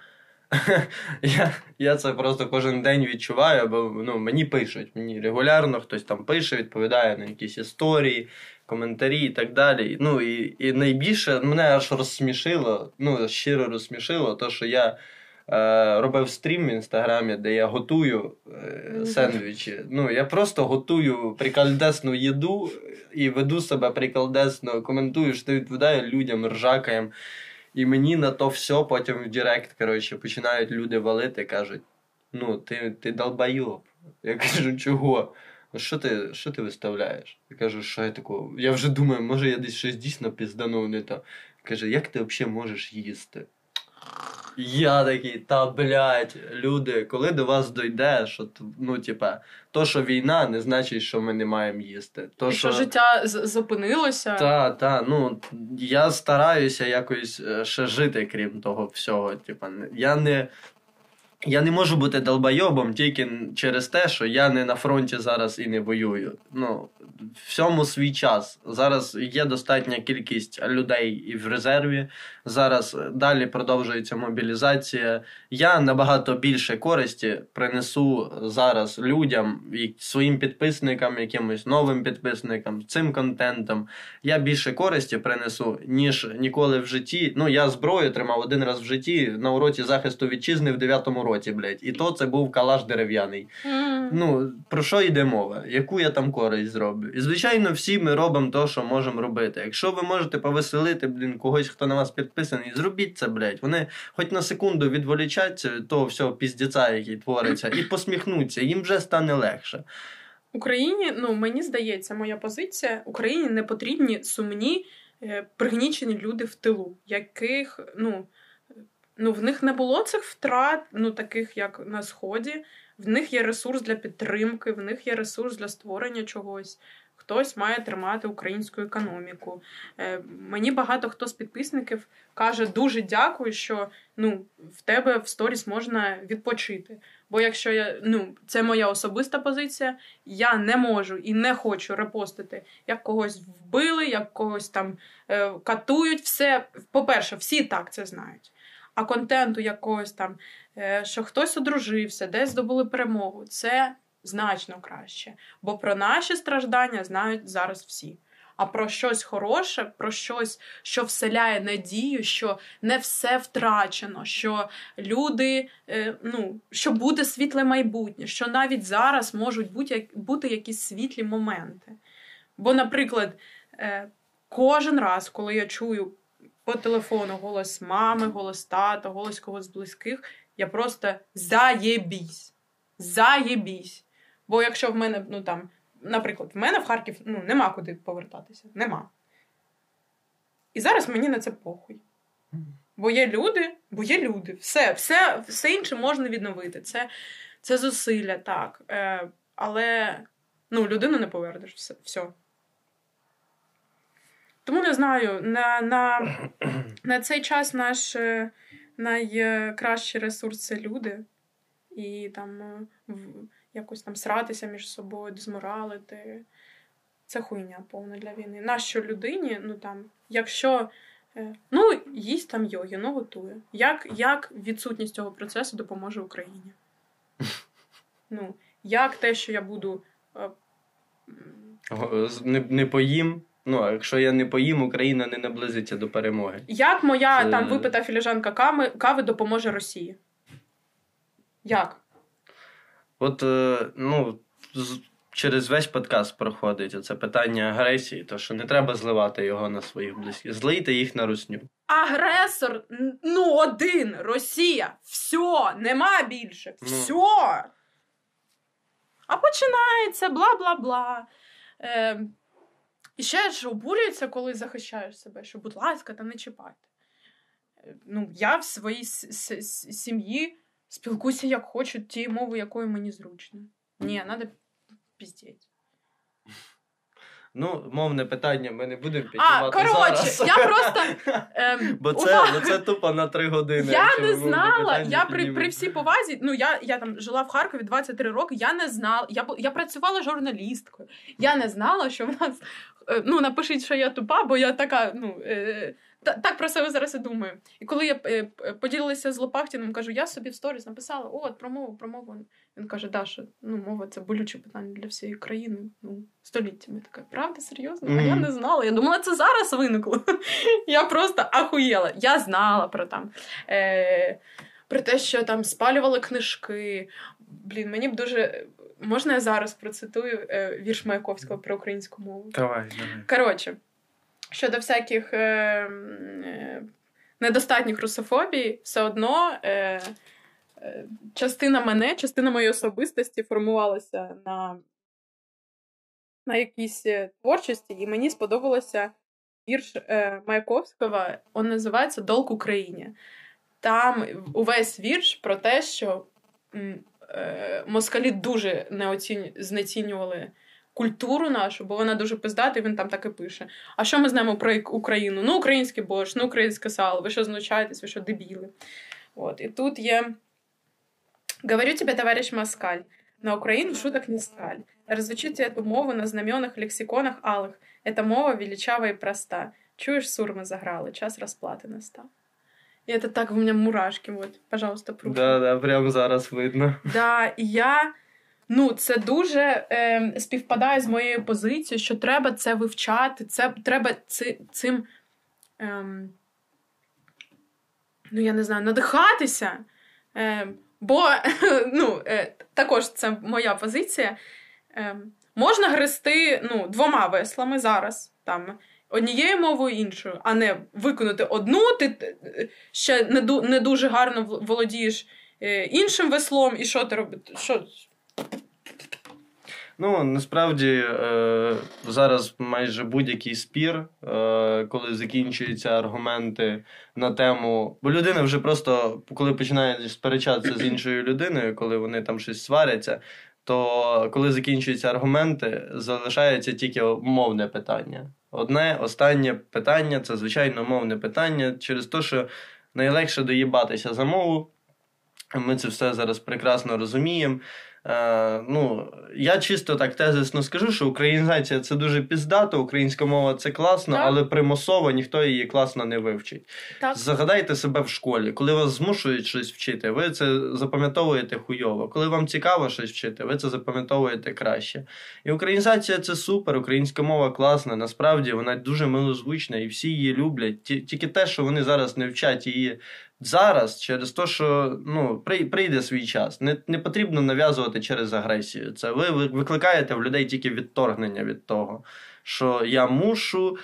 я це просто кожен день відчуваю, бо мені пишуть, мені регулярно хтось там пише, відповідає на якісь історії, коментарі і так далі. І найбільше мене аж розсмішило, щиро розсмішило, то, що я робив стрім в Інстаграмі, де я готую сендвічі. Я просто готую прикольдесну їду і веду себе прикольдесно, коментую, що відповідаю людям, ржакаєм. І мені на то все потім в директ, починають люди валити, кажуть: ти долбайоб. Я кажу: чого? Що ти виставляєш? Я кажу: що я такого? Я вже думаю, може я десь щось дійсно пізданув не то. Каже: як ти взагалі можеш їсти? Я такий: та блядь, люди, коли до вас дойде, що то, що війна, не значить, що ми не маємо їсти. То, що життя зупинилося. Та, я стараюся якось ще жити, крім того всього. Я не можу бути долбайобом тільки через те, що я не на фронті зараз і не воюю. Всьому свій час. Зараз є достатня кількість людей і в резерві. Зараз далі продовжується мобілізація. Я набагато більше користі принесу зараз людям, своїм підписникам, якимось новим підписникам, цим контентом. Я більше користі принесу, ніж ніколи в житті. Я зброю тримав один раз в житті на уроці захисту вітчизни в 9-му році, блядь. І то це був калаш дерев'яний. Про що йде мова? Яку я там користь зроблю? І, звичайно, всі ми робимо те, що можемо робити. Якщо ви можете повеселити, когось, хто на вас підписаний, зробіть це, блядь. Вони хоч на секунду відволічаться від того всього піздеця, який твориться, і посміхнуться, їм вже стане легше. Україні, мені здається, моя позиція, Україні не потрібні сумні, пригнічені люди в тилу, яких, в них не було цих втрат, таких, як на Сході. В них є ресурс для підтримки, в них є ресурс для створення чогось. Хтось має тримати українську економіку. Мені багато хто з підписників каже: дуже дякую, що в тебе в сторіс можна відпочити. Бо якщо я, це моя особиста позиція, я не можу і не хочу репостити, як когось вбили, як когось там катують. Все, по-перше, всі так це знають. А контенту якогось там, що хтось одружився, десь здобули перемогу, це значно краще. Бо про наші страждання знають зараз всі. А про щось хороше, про щось, що вселяє надію, що не все втрачено, що люди, що буде світле майбутнє, що навіть зараз можуть бути якісь світлі моменти. Бо, наприклад, кожен раз, коли я чую по телефону голос мами, голос тата, голос когось з близьких, я просто заєбісь. Заєбісь. Бо якщо в мене, наприклад, в мене в Харків, нема куди повертатися. Нема. І зараз мені на це похуй. Бо є люди. Все інше можна відновити. Це зусилля, так. Але, людину не повернеш. Все. Тому не знаю, на цей час наш найкращий ресурс – це люди. І там якось там сратися між собою, дезморалити. Це хуйня повна для війни. Нащо людині, якщо Ну, їсть там йогіно, готує. Як відсутність цього процесу допоможе Україні? Ну, як те, що я буду... Не поїм. Ну, а якщо я не поїм, Україна не наблизиться до перемоги. Як моя там випита філіжанка кави допоможе Росії? Як? От, ну, через весь подкаст проходить оце питання агресії, то що не треба зливати його на своїх близьких. Злийте їх на русню. Агресор, ну, один, Росія. Все, нема більше. Все. Ну. А починається бла-бла-бла. І ще ж обурюється, коли захищаєш себе, що, будь ласка, там не чіпайте. Ну, я в своїй сім'ї спілкуюся, як хочу, тією мовою, якою мені зручно. Ні, треба піздіть. Ну, мовне питання ми не будемо піднімати зараз. Я просто... Бо це тупо на 3 години. Я не знала, я при всій повазі, ну, я там жила в Харкові 23 роки, я не знала, я працювала журналісткою, я не знала, що в нас, ну, напишіть, що я тупа, бо я така, ну, так про себе зараз і думаю. І коли я поділилася з Лопахтіном, кажу, я собі в сторіс написала, от, про мову. Він каже, Даша, ну, мова – це болюче питання для всієї країни, ну, століттями. Така, правда, серйозно? А я не знала. Я думала, це зараз виникло. Я просто ахуєла. Я знала про те, що там спалювали книжки. Блін, мені б дуже... Можна я зараз процитую вірш Маяковського про українську мову? Давай. Коротше, щодо всяких недостатніх русофобій, все одно... Частина моєї особистості формувалася на якійсь творчості, і мені сподобалося вірш Маяковського, він називається «Долг Україні». Там увесь вірш про те, що москалі дуже знецінювали культуру нашу, бо вона дуже пиздата, і він там так і пише. А що ми знаємо про Україну? Ну, український борщ, ну, українське сало, ви що знущаєтесь, ви що дебіли? От, і тут є... Говорю тебе, товарищ москаль, на Украину шуток не скаль. Разучите эту мову на знаменах, лексиконах алых. Эта мова величава и проста. Чуешь, сурмы заграли, час расплаты настал. И это так у меня мурашки, вот, пожалуйста, пруф. Да, прям зараз видно. Да, і я, ну, це дуже співпадає з моєю позицією, що треба це вивчати, це треба цим, ну, я не знаю, надихатися, бо, ну, також це моя позиція. Можна грести, ну, 2 веслами зараз, там, однією мовою іншою, а не виконати одну, ти ще не дуже гарно володієш іншим веслом, і що ти робиш? Що? Ну, насправді, зараз майже будь-який спір, коли закінчуються аргументи на тему... Бо людина вже просто, коли починає сперечатися з іншою людиною, коли вони там щось сваряться, то коли закінчуються аргументи, залишається тільки мовне питання. Одне останнє питання – це, звичайно, мовне питання, через те, що найлегше доїбатися за мову. Ми це все зараз прекрасно розуміємо. Ну, я чисто так тезисно скажу, що українізація – це дуже піздато, українська мова – це класно, так. Але примусово ніхто її класно не вивчить. Так. Загадайте себе в школі. Коли вас змушують щось вчити, ви це запам'ятовуєте хуйово. Коли вам цікаво щось вчити, ви це запам'ятовуєте краще. І українізація – це супер, українська мова класна, насправді вона дуже милозвучна і всі її люблять. Тільки те, що вони зараз не вчать її зараз, через те, що, ну, прийде свій час. Не потрібно нав'язувати через агресію. Це ви викликаєте в людей тільки відторгнення від того, що я мушу,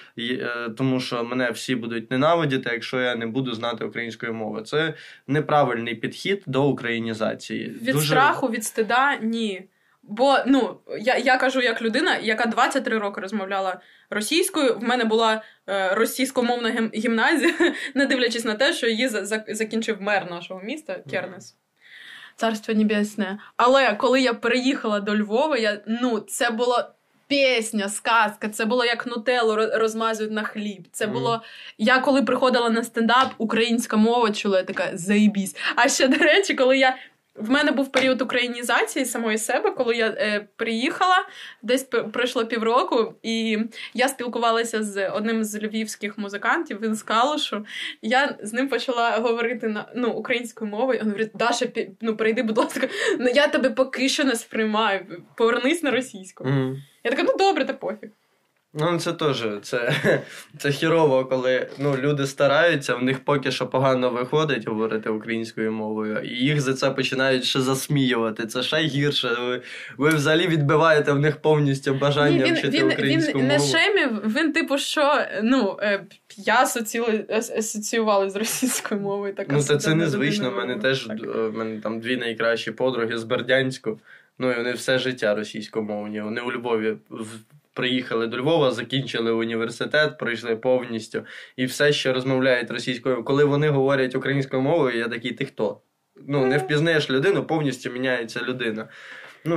тому що мене всі будуть ненавидіти, якщо я не буду знати української мови. Це неправильний підхід до українізації. Страху, від стида – ні. Бо, ну, я кажу як людина, яка 23 роки розмовляла російською, в мене була російськомовна гімназія, не дивлячись на те, що її закінчив мер нашого міста, Кернес. Царство небесне. Але коли я переїхала до Львова, це була пісня, сказка, це було як нутеллу розмазують на хліб. Це було... Я коли приходила на стендап, українська мова чула, я така, заєбісь. А ще, до речі, коли я В мене був період українізації самої себе, коли я приїхала, десь пройшло півроку, і я спілкувалася з одним з львівських музикантів, він з Калушу. Я з ним почала говорити українською мовою. Він говорить: Даша, прийди, будь ласка, я тебе поки що не сприймаю, повернись на російську. Mm. Я така: добре, та пофіг. Це теж, це хірово, коли люди стараються, в них поки що погано виходить говорити українською мовою, і їх за це починають ще засміювати, це ще гірше, ви взагалі відбиваєте в них повністю бажання вчити українську мову. Він не шемів, він я асоціювала з російською мовою. Це незвично, в мене там дві найкращі подруги з Бердянську, і вони все життя російськомовні, вони у Львові приїхали до Львова, закінчили університет, пройшли повністю, і все ще розмовляють російською. Коли вони говорять українською мовою, я такий: ти хто? Не впізнаєш людину, повністю міняється людина.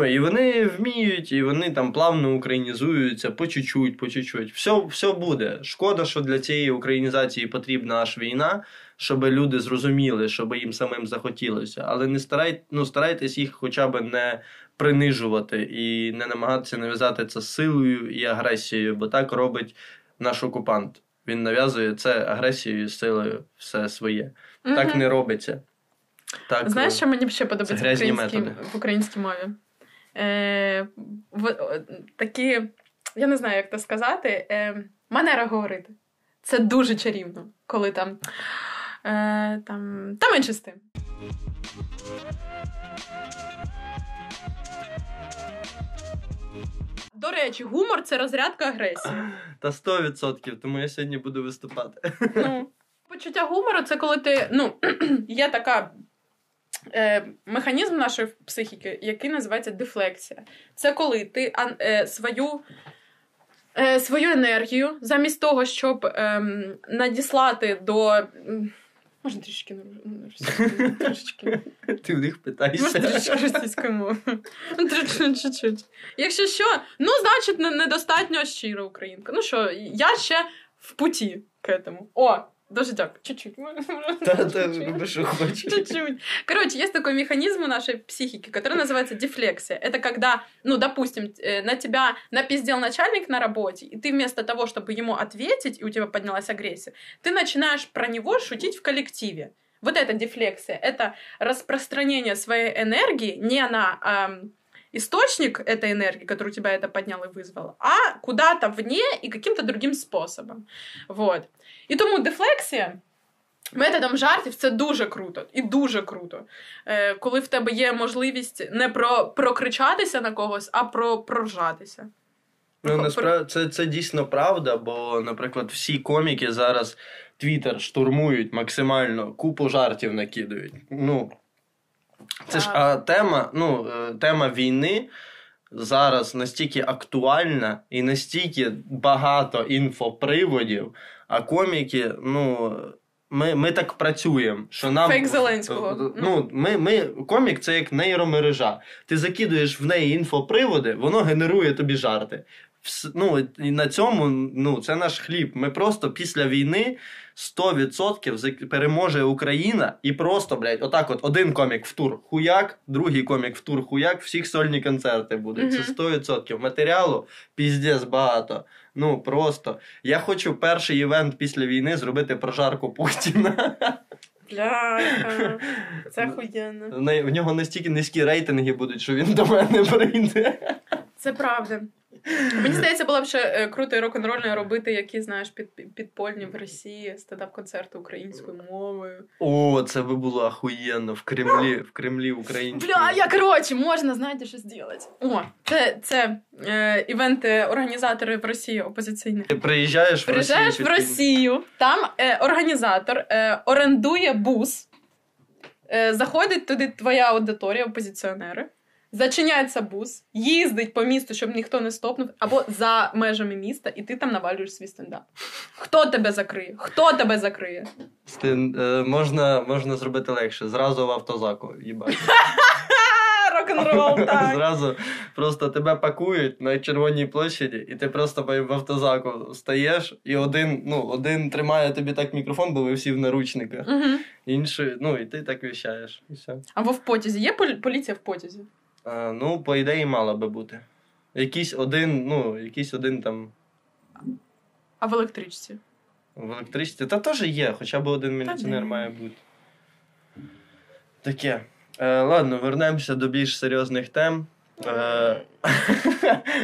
І вони вміють, і вони там плавно українізуються, по чуть-чуть. Все буде. Шкода, що для цієї українізації потрібна аж війна, щоб люди зрозуміли, щоб їм самим захотілося. Але не старайтесь їх хоча б не принижувати і не намагатися нав'язати це силою і агресією, бо так робить наш окупант. Він нав'язує це агресією, силою, все своє. Угу. Так не робиться. Так, знаєш, що мені ще подобається в українській мові? Такі, я не знаю, як це сказати, манера говорити. Це дуже чарівно, коли та менше з тим. До речі, гумор – це розрядка агресії. Та 100%, тому я сьогодні буду виступати. Почуття гумору – це коли ти, є така механізм нашої психіки, який називається дефлексія. Це коли ти свою енергію, замість того, щоб надіслати до... Можна трішечки російською? Ти в них питаєшся. Можна трішечки російською мовою. Чуть-чуть. Якщо що, значить, недостатньо щира українка. Я ще в путі к этому. Дуже дякую. Чуть-чуть. Чуть-чуть. Короче, есть такой механизм у нашей психики, который называется дефлексия. Это когда, допустим, на тебя напиздел начальник на работе, и ты вместо того, чтобы ему ответить, и у тебя поднялась агрессия, ты начинаешь про него шутить в коллективе. Вот это дефлексия. Это распространение своей энергии не на источник этой энергии, который у тебя это поднял и вызвал, а куда-то вне и каким-то другим способом. Вот. І тому дефлексія, методом жартів, це дуже круто. І дуже круто. Коли в тебе є можливість не прокричатися на когось, а проржатися. Насправді, це дійсно правда, бо, наприклад, всі коміки зараз Твіттер штурмують максимально, купу жартів накидають. Це ж тема війни зараз настільки актуальна і настільки багато інфоприводів, а коміки, ми так працюємо, що нам... Фейк Зеленського. Комік – це як нейромережа. Ти закидуєш в неї інфоприводи, воно генерує тобі жарти. І на цьому, це наш хліб. Ми просто після війни 100% переможе Україна і просто, отак от один комік в тур хуяк, другий комік в тур хуяк, всіх сольні концерти будуть. Це 100%. Матеріалу піздець багато. Просто. Я хочу перший івент після війни зробити про жарку Путіна. Бляха, це охуєнно. В нього настільки низькі рейтинги будуть, що він до мене прийде. Це правда. Мені здається, було б ще круто і рок-н-рольно робити, які, знаєш, підпольні в Росії, стендап-концерти українською мовою. О, це би було охуєнно, в Кремлі українською. Бля, можна, знаєте, що зробити. Це івенти організатори в Росії опозиційні. Ти приїжджаєш в Росію, там організатор орендує бус, заходить туди твоя аудиторія, опозиціонери. Зачиняється бус, їздить по місту, щоб ніхто не стопнув, або за межами міста, і ти там навалюєш свій стендап. Хто тебе закриє? Можна зробити легше. Зразу в автозаку, їбать. рок-н-рол, так. Зразу просто тебе пакують на Червоній площаді, і ти просто в автозаку стаєш, і один тримає тобі так мікрофон, бо ви всі в наручниках. Інший, і ти так віщаєш. І все. Або в потязі. Є поліція в потязі? По ідеї, мала би бути. Якийсь один там... А в електричці? В електричці? Та теж є, хоча б один міліціонер має бути. Таке. Ладно, вернемося до більш серйозних тем.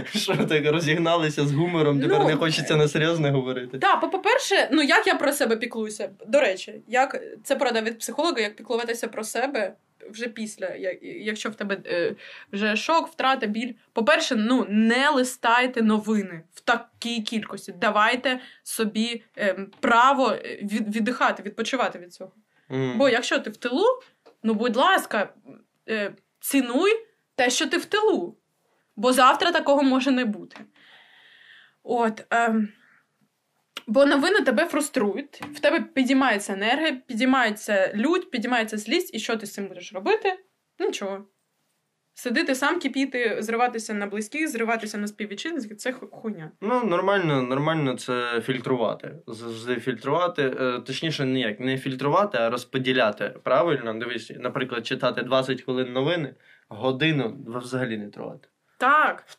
Що так, розігналися з гумором, тепер не хочеться на серйозне говорити. Так, по-перше, як я про себе піклуюся? До речі, це порада від психолога, як піклуватися про себе вже після, якщо в тебе вже шок, втрата, біль. По-перше, не листайте новини в такій кількості. Давайте собі право віддихати, відпочивати від цього. Бо якщо ти в тилу, будь ласка, цінуй те, що ти в тилу. Бо завтра такого може не бути. Бо новини тебе фруструють, в тебе підіймається енергія, підіймається лють, підіймається злість, і що ти з цим будеш робити? Нічого. Сидити сам, кипіти, зриватися на близьких, зриватися на співвітчизників – це хуйня. Нормально це фільтрувати. Завжди фільтрувати, точніше ніяк, не фільтрувати, а розподіляти правильно. Дивись, наприклад, читати 20 хвилин новини, годину взагалі не трогати. Так. В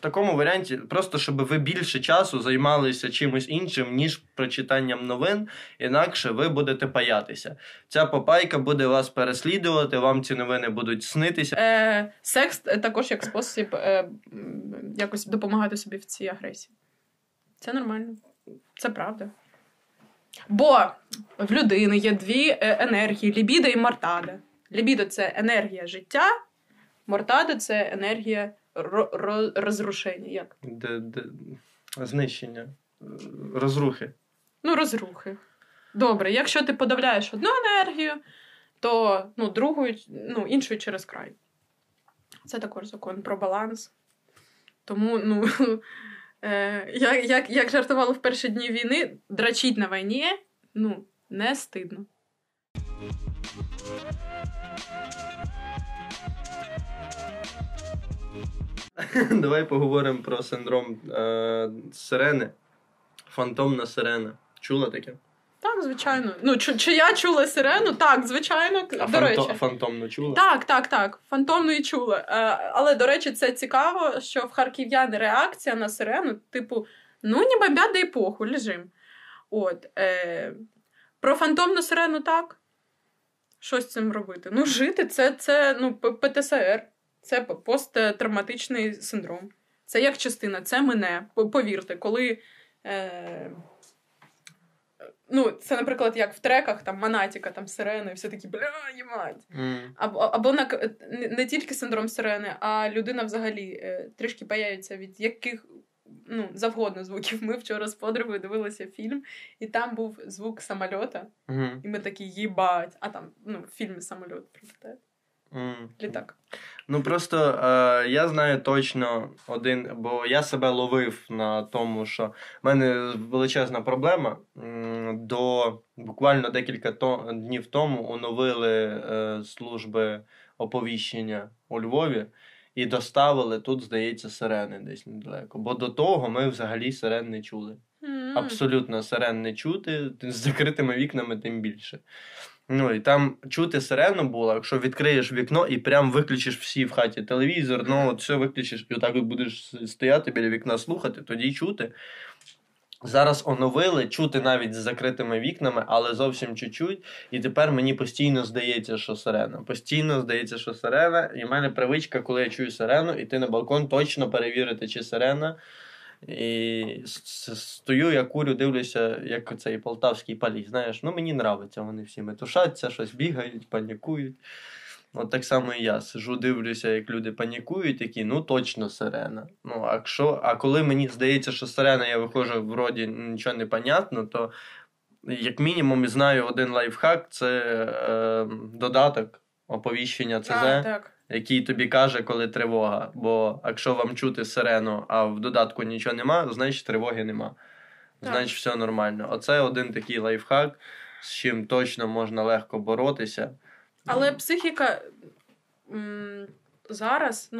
такому варіанті, просто щоб ви більше часу займалися чимось іншим, ніж прочитанням новин, інакше ви будете паятися. Ця попайка буде вас переслідувати, вам ці новини будуть снитися. Секс також як спосіб якось допомагати собі в цій агресії. Це нормально. Це правда. Бо в людини є дві енергії – лібідо і мортада. Лібідо – це енергія життя, мортада – це енергія розрушення, як? Знищення. Розрухи. Розрухи. Добре, якщо ти подавляєш одну енергію, то другу, іншу через край. Це також закон про баланс. Тому, як жартувало в перші дні війни, дрочить на війні, не стидно. Давай поговоримо про синдром сирени. Фантомна сирена. Чула таке? Так, звичайно. Чи я чула сирену? Так, звичайно. А фантомну чула? Так. Фантомну і чула. Але, до речі, це цікаво, що в харків'ян реакція на сирену, типу, ніби бяда і поху, лежим. Про фантомну сирену так. Що з цим робити? Жити, це ПТСР. Це посттравматичний синдром. Це як частина, це мене. Повірте, коли... це, наприклад, як в треках, там, Монатіка, там, сирени, все такі, їмать. Або не тільки синдром сирени, а людина взагалі трішки паяється від яких завгодно звуків. Ми вчора з подругою дивилися фільм, і там був звук самоліта, і ми такі, їбать. А там, в фільмі самоліт прилітає. Літак. Просто я знаю точно один, бо я себе ловив на тому, що в мене величезна проблема. До буквально декілька днів тому оновили служби оповіщення у Львові і доставили тут, здається, сирени десь недалеко. Бо до того ми взагалі сирен не чули. Абсолютно сирен не чути, з закритими вікнами тим більше. І там чути сирену було, якщо відкриєш вікно і прям виключиш всі в хаті телевізор, все виключиш, і отак будеш стояти біля вікна слухати, тоді чути. Зараз оновили, чути навіть з закритими вікнами, але зовсім чуть-чуть, і тепер мені постійно здається, що сирена. І в мене привичка, коли я чую сирену, іти на балкон, точно перевірити, чи сирена. І стою, я курю, дивлюся, як цей полтавський палій, знаєш, мені нравиться, вони всі метушаться, щось бігають, панікують. Так само і я сижу, дивлюся, як люди панікують, такі, точно сирена. А коли мені здається, що сирена, я виходжу, вроді, нічого не понятно, то як мінімум знаю один лайфхак, це додаток оповіщення ЦЗ. Так. Який тобі каже, коли тривога. Бо якщо вам чути сирену, а в додатку нічого нема, значить тривоги нема. Значить все нормально. Оце один такий лайфхак, з чим точно можна легко боротися. Але психіка зараз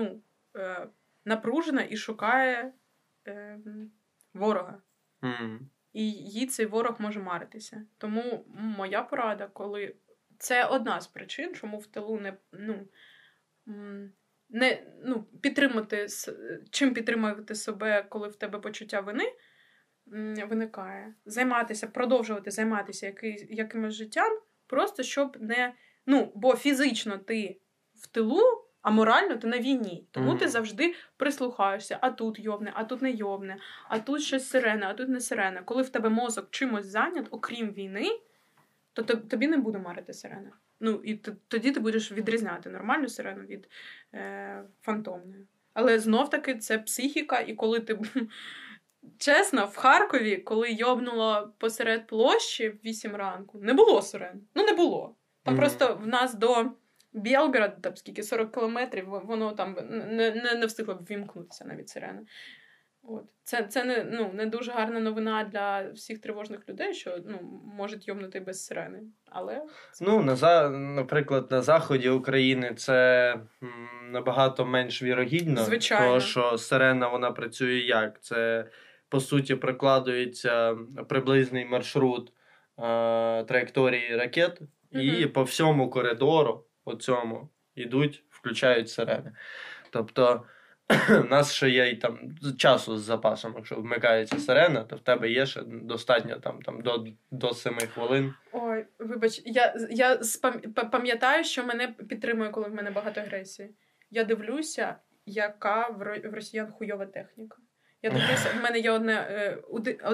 напружена і шукає ворога. Mm. І їй цей ворог може маритися. Тому моя порада, коли... Це одна з причин, чому в тилу не підтримати... Чим підтримувати себе, коли в тебе почуття вини виникає. Продовжувати займатися якимось життям, просто щоб не... бо фізично ти в тилу, а морально ти на війні. Тому ти завжди прислухаєшся. А тут йобне, а тут не йобне, а тут щось сирене, а тут не сирене. Коли в тебе мозок чимось зайнят, окрім війни, то тобі не буде марити сирена. І тоді ти будеш відрізняти нормальну сирену від фантомної. Але знов-таки це психіка, і коли ти... Чесно, в Харкові, коли йобнуло посеред площі в 8 ранку, не було сирен. Не було. Там просто в нас до Білгорода, там скільки, 40 кілометрів, воно там не встигло ввімкнутися навіть сирени. От. Це не дуже гарна новина для всіх тривожних людей, що можуть йомнути без сирени. Але... наприклад, на заході України це набагато менш вірогідно. Звичайно. Тому що сирена, вона працює як? Це, по суті, прикладується приблизний маршрут траєкторії ракет, і по всьому коридору, по цьому, йдуть, включають сирени. Тобто, у нас ще є і там часу з запасом, якщо вмикається сирена, то в тебе є ще достатньо там до 7 хвилин. Ой, вибач, я пам'ятаю, що мене підтримує, коли в мене багато агресії. Я дивлюся, яка в росіян хуйова техніка. Я дивлюся, в мене є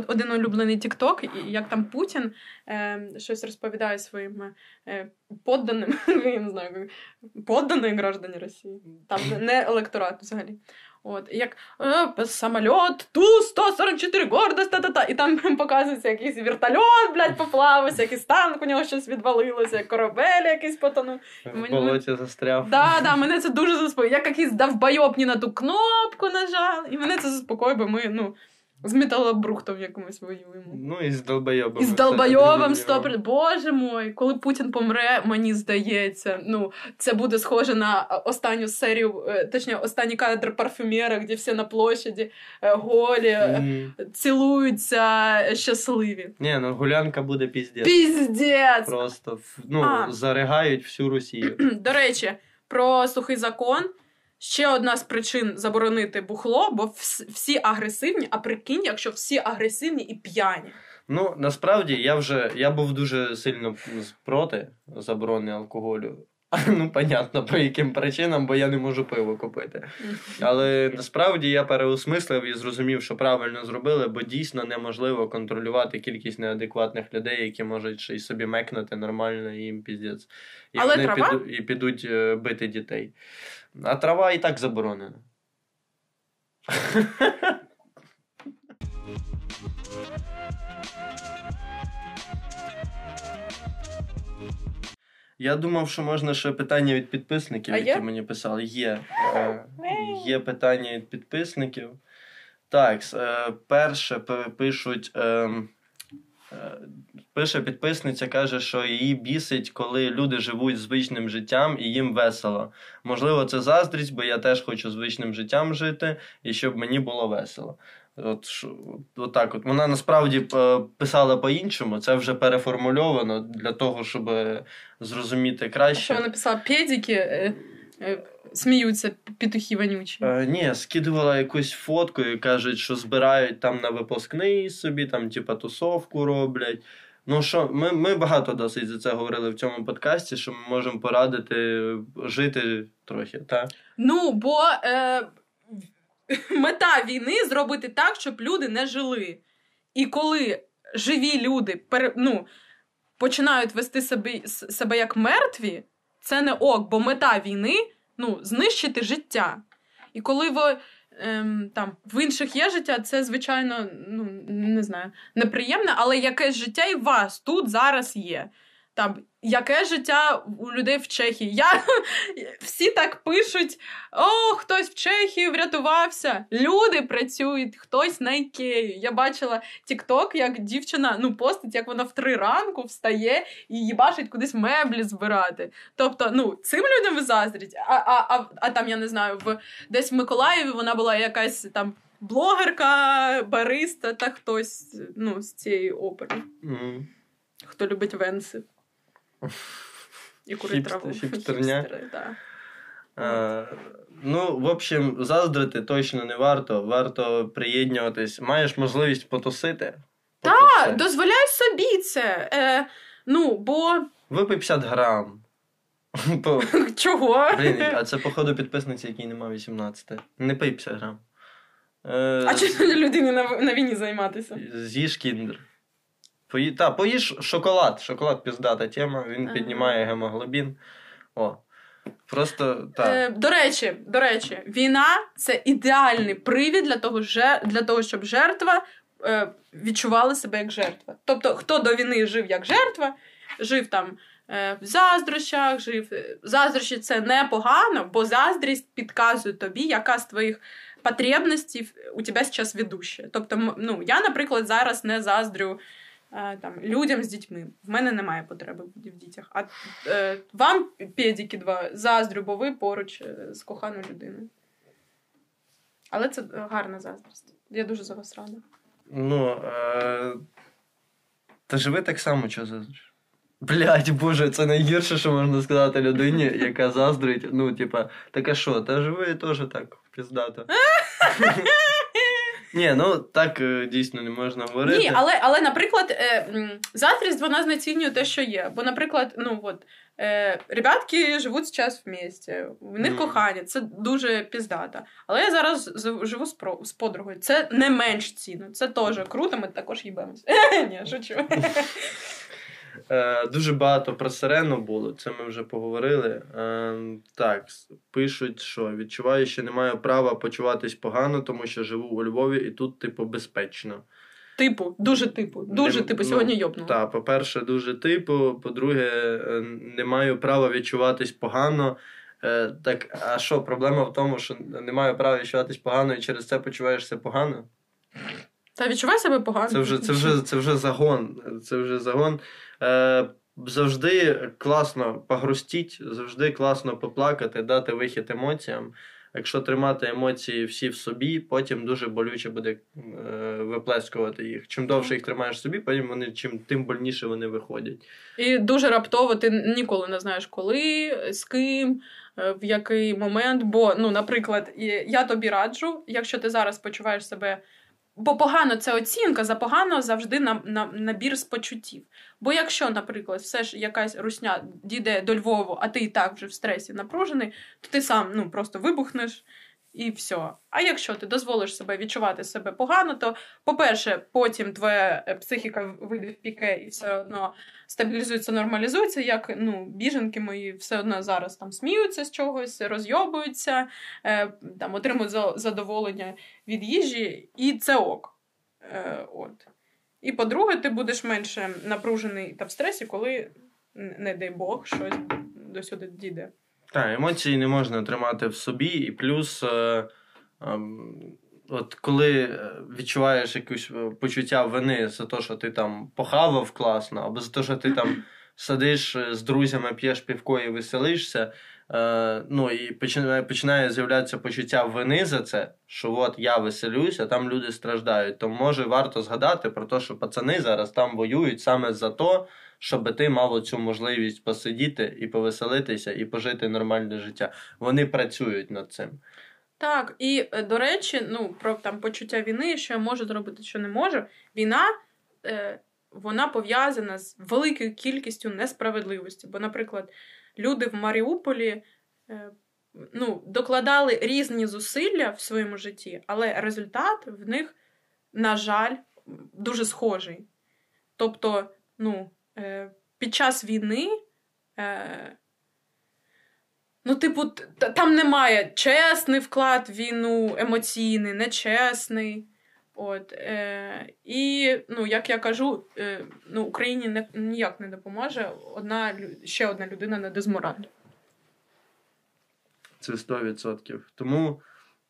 один улюблений TikTok, як там Путін щось розповідає своїм подданим, я не знаю, подданим гражданам Росії. Там не електорат взагалі. От, як самоліт Ту-144 гордость, та-та-та. І там показується якийсь вертольот, блядь, поплавився, якийсь танк, у нього щось відвалилося, корабель якийсь потонув. В болоті застряв. Да, мене це дуже заспокоює. Як якийсь довбойоб не на ту кнопку нажав. І мене це заспокоює, бо ми, з металобрухтом якимось воюємо. І з долбойобом. І з долбойобом. Боже мой, коли Путін помре, мені здається, це буде схоже на останню серію, точніше, останній кадр парфюмера, де всі на площаді голі, цілуються щасливі. Ні, гулянка буде піздець. Піздець! Просто, заригають всю Росію. До речі, про сухий закон. Ще одна з причин заборонити бухло, бо всі агресивні, а прикинь, якщо всі агресивні і п'яні. Насправді, я був дуже сильно проти заборони алкоголю. Понятно, по яким причинам, бо я не можу пиво купити. Але насправді я переосмислив і зрозумів, що правильно зробили, бо дійсно неможливо контролювати кількість неадекватних людей, які можуть ще й собі мекнути нормально, і їм піздець. І але вони підуть бити дітей. А трава і так заборонена. Я думав, що можна ще питання від підписників, які мені писали. Є питання від підписників. Так, перше пише підписниця, каже, що її бісить, коли люди живуть звичним життям і їм весело. Можливо, це заздрість, бо я теж хочу звичним життям жити, і щоб мені було весело. От так. Вона насправді писала по-іншому, це вже переформульовано для того, щоб зрозуміти краще. А що вона писала? Педики сміються, петухи вонючі. Ні, скидувала якусь фотку і кажуть, що збирають там на випускний собі, там типа тусовку роблять. Що ми багато досить за це говорили в цьому подкасті, що ми можемо порадити жити трохи, так? Мета війни – зробити так, щоб люди не жили. І коли живі люди починають вести себе як мертві, це не ок, бо мета війни – знищити життя. І коли в інших є життя, це, звичайно, неприємно, але якесь життя і у вас тут зараз є. там, яке життя у людей в Чехії. Всі так пишуть, о, хтось в Чехії врятувався, люди працюють, хтось на Ікею. Я бачила TikTok, як дівчина, ну, постить, як вона в 3 ранку встає і їбашить кудись меблі збирати. Тобто, ну, цим людям заздрять. А там, я не знаю, десь в Миколаєві вона була якась там блогерка, бариста та хтось, ну, з цієї опери. Mm. Хто любить венси. І курить траву. Хіпстерня. Да. Ну, в общем, заздрити точно не варто. Варто приєднюватись. Маєш можливість потусити? Так, дозволяй собі це. Ну, бо... Випий 50 грам. Чого? Блін, а це, походу, підписниці, якій нема 18. Не пий 50 грам. А чому людині на війні займатися? З'їж кіндер. Поїж шоколад. Шоколад – піздата тема. Він піднімає гемоглобін. О. Просто, так. До речі, війна – це ідеальний привід для того, щоб жертва відчувала себе як жертва. Тобто, хто до війни жив як жертва, жив там в заздрощах, жив... Заздрощі – це непогано, бо заздрість підказує тобі, яка з твоїх потребностей у тебе зараз ведуща. Тобто, ну, я, наприклад, зараз не заздрю там, людям з дітьми. В мене немає потреби в дітях. А вам, педики два, заздрю, бо ви поруч з коханою людиною. Але це гарна заздрість. Я дуже за вас рада. Ну, та живи так само, що заздриш. Блядь, боже, це найгірше, що можна сказати людині, яка заздрить. Ну, типа, так а що, та живи теж так, піздато. Ні, ну так дійсно не можна говорити. Ні, але наприклад, заздрість вона знецінює те, що є. Бо, наприклад, ну от, ребятки живуть зараз в місті, в них кохання, це дуже піздата. Але я зараз живу з подругою, це не менш цінно, це теж круто, ми також їбемось. Ні, шучу. Дуже багато про сирену було, це ми вже поговорили. Так, пишуть, що відчуваю, що не маю права почуватись погано, тому що живу у Львові і тут, типу, безпечно. Дуже, сьогодні йобнуло. Так, по-перше, дуже типу, по-друге, не маю права відчуватись погано. Так, а що, проблема в тому, що не маю права відчуватись погано і через це почуваєшся погано? Та відчувай себе погано. Це вже загон. Завжди класно погрустіть, завжди класно поплакати, дати вихід емоціям. Якщо тримати емоції всі в собі, потім дуже болюче буде виплескувати їх. Чим довше їх тримаєш в собі, потім вони, тим больніше вони виходять. І дуже раптово ти ніколи не знаєш коли, з ким, в який момент. Бо, ну, наприклад, я тобі раджу, якщо ти зараз почуваєш себе... Бо погано – це оцінка, за погано завжди набір спочуттів. Бо якщо, наприклад, все ж якась русня дійде до Львову, а ти і так вже в стресі напружений, то ти сам, ну, просто вибухнеш і все. А якщо ти дозволиш себе відчувати себе погано, то, по-перше, потім твоя психіка вийде в піке і все одно стабілізується, нормалізується, як, ну, біженки мої все одно зараз там сміються з чогось, розйобуються, там отримують задоволення від їжі, і це ок. От. І, по-друге, ти будеш менше напружений та в стресі, коли, не дай Бог, щось до сюди дійде. Так, емоції не можна тримати в собі, і плюс, от коли відчуваєш якесь почуття вини за те, що ти там похавав класно, або за те, що ти там сидиш з друзями, п'єш півко і веселишся, ну і починає з'являтися почуття вини за це, що от я веселюсь, а там люди страждають, то може варто згадати про те, що пацани зараз там воюють саме за то, щоб ти мав цю можливість посидіти і повеселитися, і пожити нормальне життя. Вони працюють над цим. Так, і, до речі, ну, про там почуття війни, що я можу зробити, що не можу. Війна, вона пов'язана з великою кількістю несправедливості. Бо, наприклад, люди в Маріуполі, ну, докладали різні зусилля в своєму житті, але результат в них, на жаль, дуже схожий. Тобто, ну, під час війни, ну, типу, там немає чесний вклад в війну, емоційний, нечесний. І, як я кажу, Україні ніяк не допоможе ще одна людина на дезморалі. Це 100%. Тому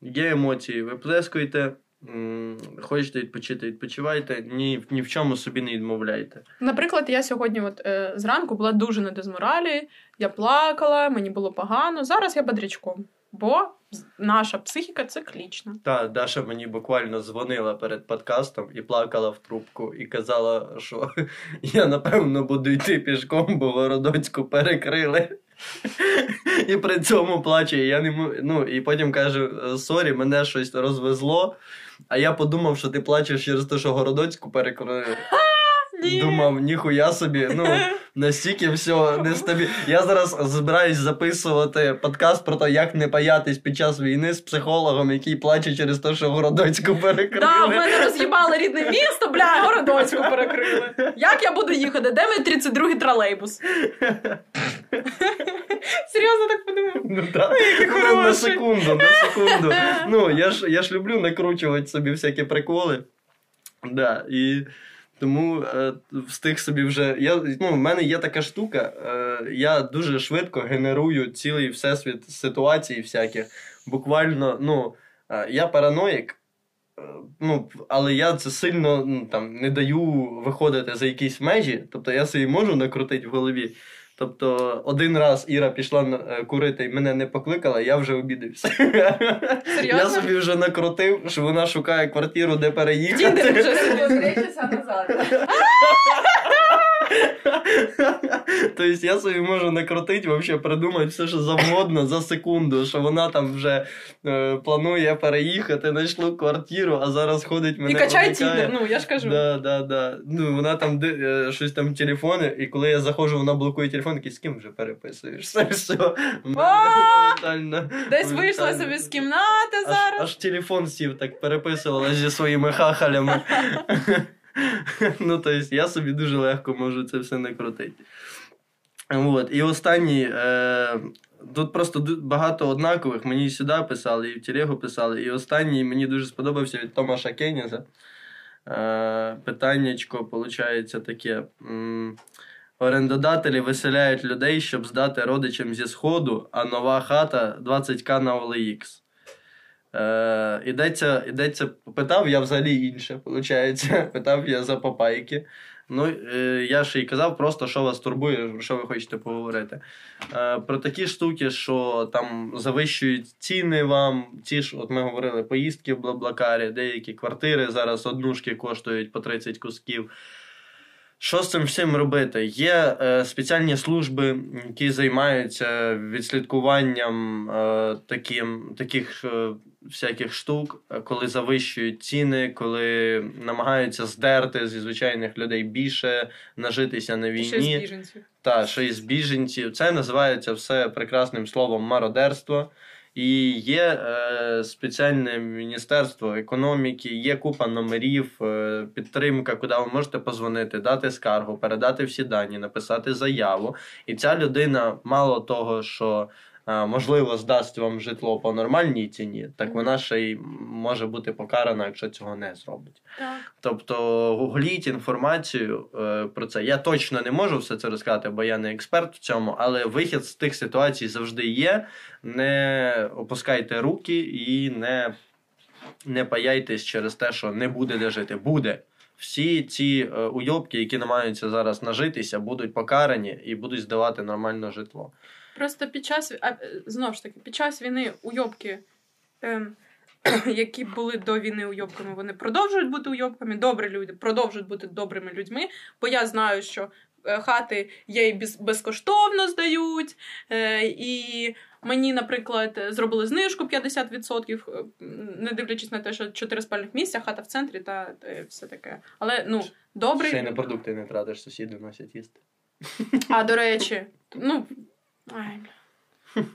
є емоції, виплескуйте, хочете відпочити, відпочивайте, ні в чому собі не відмовляйте. Наприклад, я сьогодні зранку була дуже на дезморалі, я плакала, мені було погано, зараз я бодрячком. Бо наша психіка циклічна. Так, Даша мені буквально дзвонила перед подкастом і плакала в трубку. І казала, що я, напевно, буду йти пішком, бо Городоцьку перекрили. І при цьому плаче. І, і потім каже, сорі, мене щось розвезло. А я подумав, що ти плачеш через те, що Городоцьку перекрили. Думав, ніхуя собі, настільки все нестабільно. Я зараз збираюсь записувати подкаст про те, як не паятись під час війни з психологом, який плаче через те, що Городоцьку перекрили. Да, в мене роз'їбали рідне місто, бля, Городоцьку перекрили. Як я буду їхати? Де мій 32-й тролейбус? Серйозно так подумав? На секунду. Я ж люблю накручувати собі всякі приколи. Да, і... Тому встиг собі вже... в мене є така штука, я дуже швидко генерую цілий всесвіт ситуацій всяких. Буквально, я параноїк, але я це сильно не даю виходити за якісь межі. Тобто я собі можу накрутити в голові. Тобто один раз Іра пішла курити і мене не покликала, я вже обідався. Серйозно? Я собі вже накрутив, що вона шукає квартиру, де переїхати. Тіндер вже зустрічався назад. Тобто я собі можу накрутити, взагалі придумати все, що завгодно за секунду, що вона там вже планує переїхати, знайшла квартиру, а зараз ходить мене... І качає Тіндер, я ж кажу. Да. Вона там щось там телефони, і коли я заходжу, вона блокує телефон, і з ким вже переписуєшся? Десь вийшла собі з кімнати зараз. Аж телефон сів, так переписувала зі своїми хахалями. Я собі дуже легко можу це все накрутити. І останній, тут просто багато однакових, мені і сюди писали, і в телегу писали, і останній мені дуже сподобався від Томаша Кеннеза. Питаннячко, виходить, таке. Орендодателі виселяють людей, щоб здати родичам зі Сходу, а нова хата 20к на OLX. Ідеться, питав я взагалі інше, виходить, питав я за попайки. Я ще й казав просто, що вас турбує, про що ви хочете поговорити. Про такі штуки, що там завищують ціни вам, от ми говорили, поїздки в Блаблакарі, деякі квартири зараз однушки коштують по 30 кусків. Що з цим всім робити? Є спеціальні служби, які займаються відслідкуванням таких всяких штук, коли завищують ціни, коли намагаються здерти зі звичайних людей більше, нажитися на війні. Ще й з біженців. Це називається все прекрасним словом мародерство. І є спеціальне Міністерство економіки, є купа номерів, підтримка, куди ви можете подзвонити, дати скаргу, передати всі дані, написати заяву. І ця людина мало того, що, можливо, здасть вам житло по нормальній ціні, так вона ще й може бути покарана, якщо цього не зробить. Так. Тобто гугліть інформацію про це. Я точно не можу все це розказати, бо я не експерт в цьому, але вихід з тих ситуацій завжди є. Не опускайте руки і не паяйтесь через те, що не буде де жити. Буде. Всі ці уйобки, які намагаються зараз нажитися, будуть покарані і будуть здавати нормальне житло. Просто під час війни уйобки, які були до війни уйобками, вони продовжують бути уйобками, добрі люди продовжують бути добрими людьми, бо я знаю, що хати є і безкоштовно здають, і мені, наприклад, зробили знижку 50%, не дивлячись на те, що 4 спальних місця, хата в центрі та все таке. Але, добрий... Ще й на продукти не тратиш, сусіди носять їсти. А, до речі,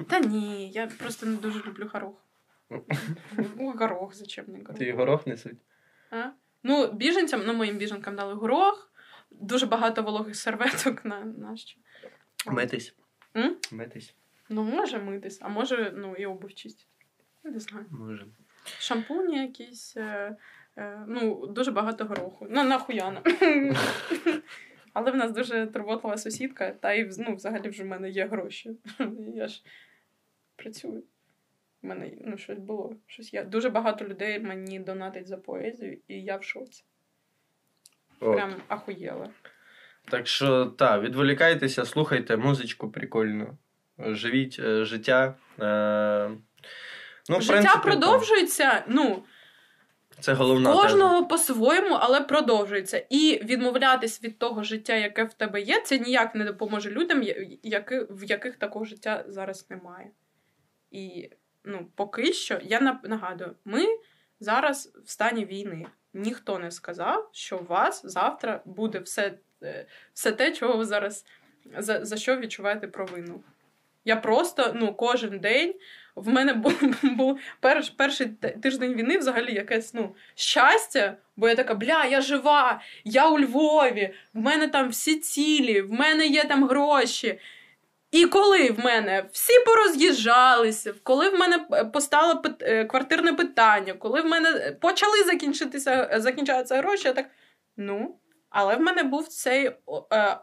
Та ні, я просто не дуже люблю горох. Горох, зачем мені горох? Ти горох несуть? А? Біженцям, моїм біженкам дали горох, дуже багато вологих серветок на що. Митись. Митись. Може митись, а може, і обув чистити. Не знаю. Може. Шампуні якісь, ну, дуже багато гороху. Нахуяна. Але в нас дуже турботлива сусідка, та й, ну, взагалі вже в мене є гроші. Я ж працюю. У мене, ну, щось було. Щось є. Дуже багато людей мені донатить за поезію, і я в шоці. Прям ахуєла. Так що, так, відволікайтеся, слухайте музичку прикольну. Живіть життя. Ну, життя принципі, продовжується, ну, це головна кожного теза. По-своєму, але продовжується. І відмовлятись від того життя, яке в тебе є, це ніяк не допоможе людям, в яких такого життя зараз немає. І, ну, поки що, я нагадую, ми зараз в стані війни. Ніхто не сказав, що у вас завтра буде все те, чого ви зараз, за що відчуваєте провину. Я просто, ну, кожен день, в мене був перший тиждень війни взагалі якесь, ну, щастя, бо я така, бля, я жива, я у Львові, в мене там всі цілі, в мене є там гроші. І коли в мене всі пороз'їжджалися, коли в мене постало квартирне питання, коли в мене почали закінчатися гроші, я так, ну, але в мене був цей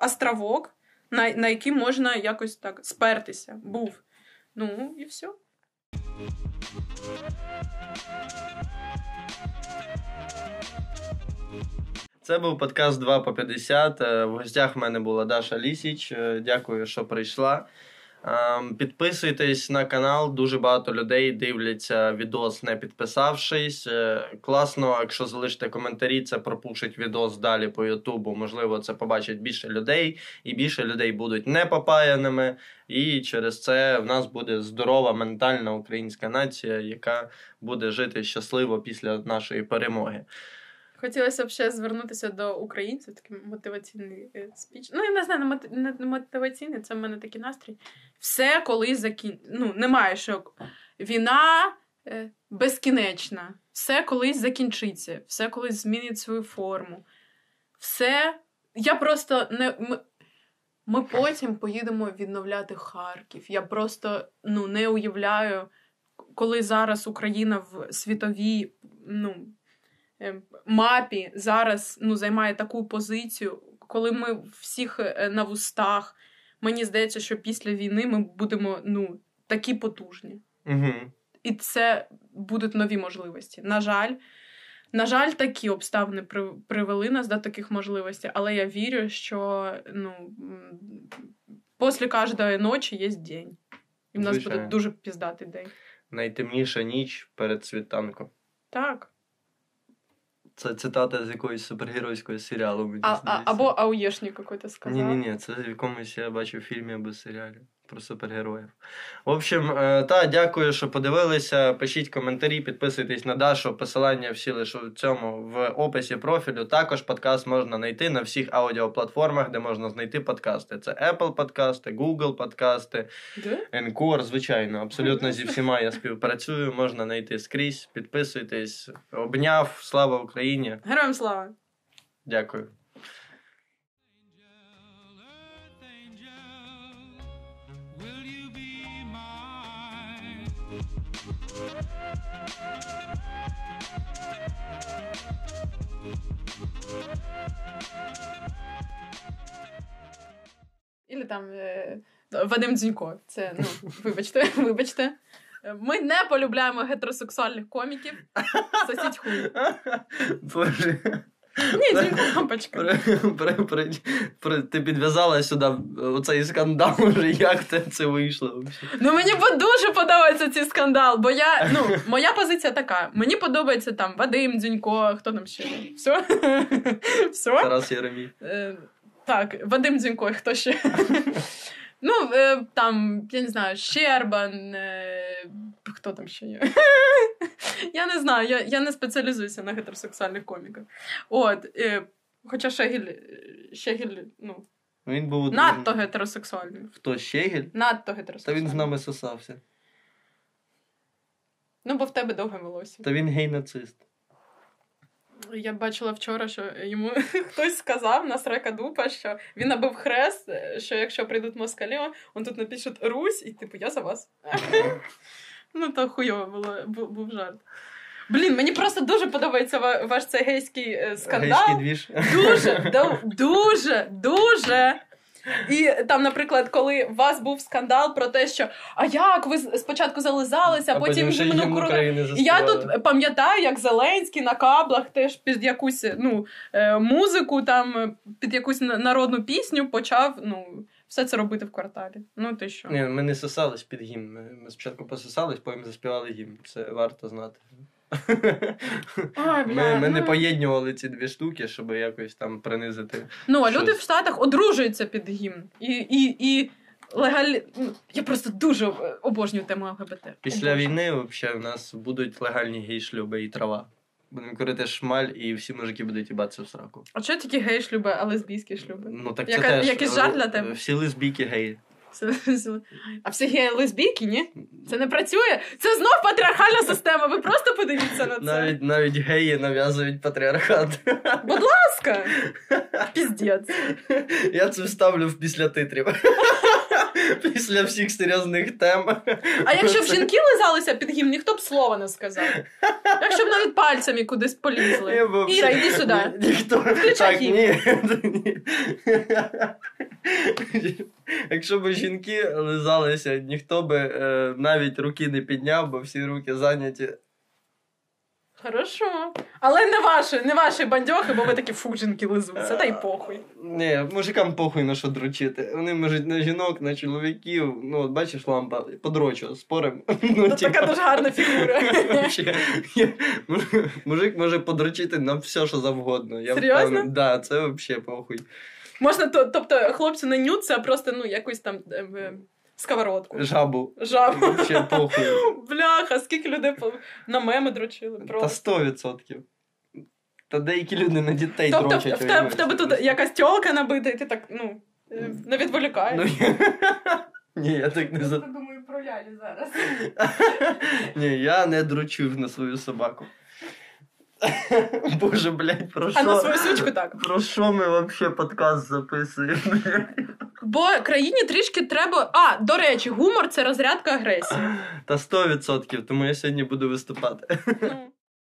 островок, на який можна якось так спертися. Був. Ну, і все. Це був подкаст 2 по 50. В гостях в мене була Даша Лісіч. Дякую, що прийшла. Підписуйтесь на канал. Дуже багато людей дивляться відос, не підписавшись. Класно, якщо залишите коментарі, це пропушить відос далі по Ютубу. Можливо, це побачить більше людей. І більше людей будуть непопаяними. І через це в нас буде здорова ментальна українська нація, яка буде жити щасливо після нашої перемоги. Хотілося б ще звернутися до українців, такий мотиваційний спіч. Ну, я не знаю, не мотиваційний, це в мене такий настрій. Все, коли закінчиться. Ну, немає, що війна безкінечна. Все колись закінчиться. Все колись змінить свою форму. Все. Я просто не... Ми потім поїдемо відновляти Харків. Я просто, ну, не уявляю, коли зараз Україна в світовій, ну... мапі зараз, ну, займає таку позицію, коли ми всіх на вустах. Мені здається, що після війни ми будемо, ну, такі потужні. Угу. І це будуть нові можливості. На жаль, такі обставини привели нас до таких можливостей, але я вірю, що, ну, після кожної ночі є день. І в нас буде дуже піздатий день. Найтемніша ніч перед світанком. Так. Це цитата з якоїсь супергеройського серіалу, мені здається. Або ауєшник якийсь сказав. Ні, це в якомусь, я бачив, фільмі або серіалі про супергероїв. В общем, та, дякую, що подивилися. Пишіть коментарі, підписуйтесь на Дашу. Посилання всі лише в цьому, в описі профілю. Також подкаст можна знайти на всіх аудіоплатформах, де можна знайти подкасти. Це Apple подкасти, Google подкасти, Encore, звичайно. Абсолютно зі всіма я співпрацюю. Можна знайти скрізь. Підписуйтесь. Обняв. Слава Україні! Героям слава! Дякую. Или там Вадим Дзюнько. Це, ну, вибачте. Ми не полюбляємо гетеросексуальних коміків. Сосіть хуй. Боже. Ні, Дзюнько лампочка. Ти підв'язала сюди оцей скандал вже. Як це вийшло? Взагалі? Ну, мені дуже подобається цей скандал, бо я, ну, моя позиція така. Мені подобається там Вадим Дзюнько, хто там ще? Все? Тарас Єремій. Так, Вадим Дзюнько, хто ще? Ну, там, я не знаю, Щербан, хто там ще є? Я не знаю, я не спеціалізуюся на гетеросексуальних коміках. От, хоча Шегель, ну, він був надто гетеросексуальний. Хто, Шегель? Надто гетеросексуальний. Та він з нами сосався. Ну, бо в тебе довге волосся. Та він гей-нацист. Я бачила вчора, що йому хтось сказав на срека дупа, що він набив хрест, що якщо прийдуть москалі, он тут напишуть «Русь» і типу «Я за вас». Ну, то хуйово було, був жарт. Блін, мені просто дуже подобається ваш цей гейський скандал. Гейський двіж. Дуже. І там, наприклад, коли у вас був скандал про те, що а як ви спочатку зализалися, а потім гімн України заспівали. Я тут пам'ятаю, як Зеленський на каблах теж під якусь музику, там під якусь народну пісню почав все це робити в кварталі. Ну ти що? Ні, ми не сосались під гімн. Ми спочатку пососались, потім заспівали гімн. Це варто знати. Ми не поєднували ці дві штуки, щоб якось там принизити. Ну, а люди в Штатах одружуються під гімн. І легалі... Я просто дуже обожнюю тему ЛГБТ. Після війни взагалі в нас будуть легальні гей-шлюби і трава. Будемо курити шмаль, і всі мужики будуть їбатися в сраку. А чого тільки гей-шлюби, а лесбійські шлюби? Ну, так це теж. Якийсь жарт для тебе? Всі лесбійки геї. А всі гей-лесбійки, ні? Це не працює? Це знов патріархальна система, ви просто подивіться на це. Навіть геї нав'язують патріархат. Будь ласка! Піздець. Я це вставлю після титрів. Після всіх серйозних тем. А якщо б жінки лизалися під гімн, ніхто б слова не сказав. Якщо б навіть пальцями кудись полізли. Іра, йди сюди. Так, ні. Якщо б жінки лизалися, ніхто б навіть руки не підняв, бо всі руки зайняті. Хорошо. Але не ваші бандьохи, бо ви такі фу, жінки лизуться, та й похуй. Ні, мужикам похуй на що дрочити. Вони можуть на жінок, на чоловіків. Ну, от бачиш, лампа, подрочу, спорим. Ну, така дуже гарна фігура. Мужик може подрочити на все, що завгодно. Серйозно? Так, це взагалі похуй. Можна, тобто, хлопці не нються, а просто, якусь там... Сковородку. Жабу. Вообще похуй. Бляха, скільки людей на меми дрочили. Просто. Та 100%. Та деякі люди на дітей дрочать. Тобто в тебе тут якась тьолка набита, і ти так, не відволікаєш. Ні, я так не... Я думаю про лялі зараз. Ні, я не дрочив на свою собаку. Боже, блядь, про що? А на свою сучку так. Про що ми вообще подкаст записуємо? Бо країні трішки треба... А, до речі, гумор – це розрядка агресії. Та 100%, тому я сьогодні буду виступати.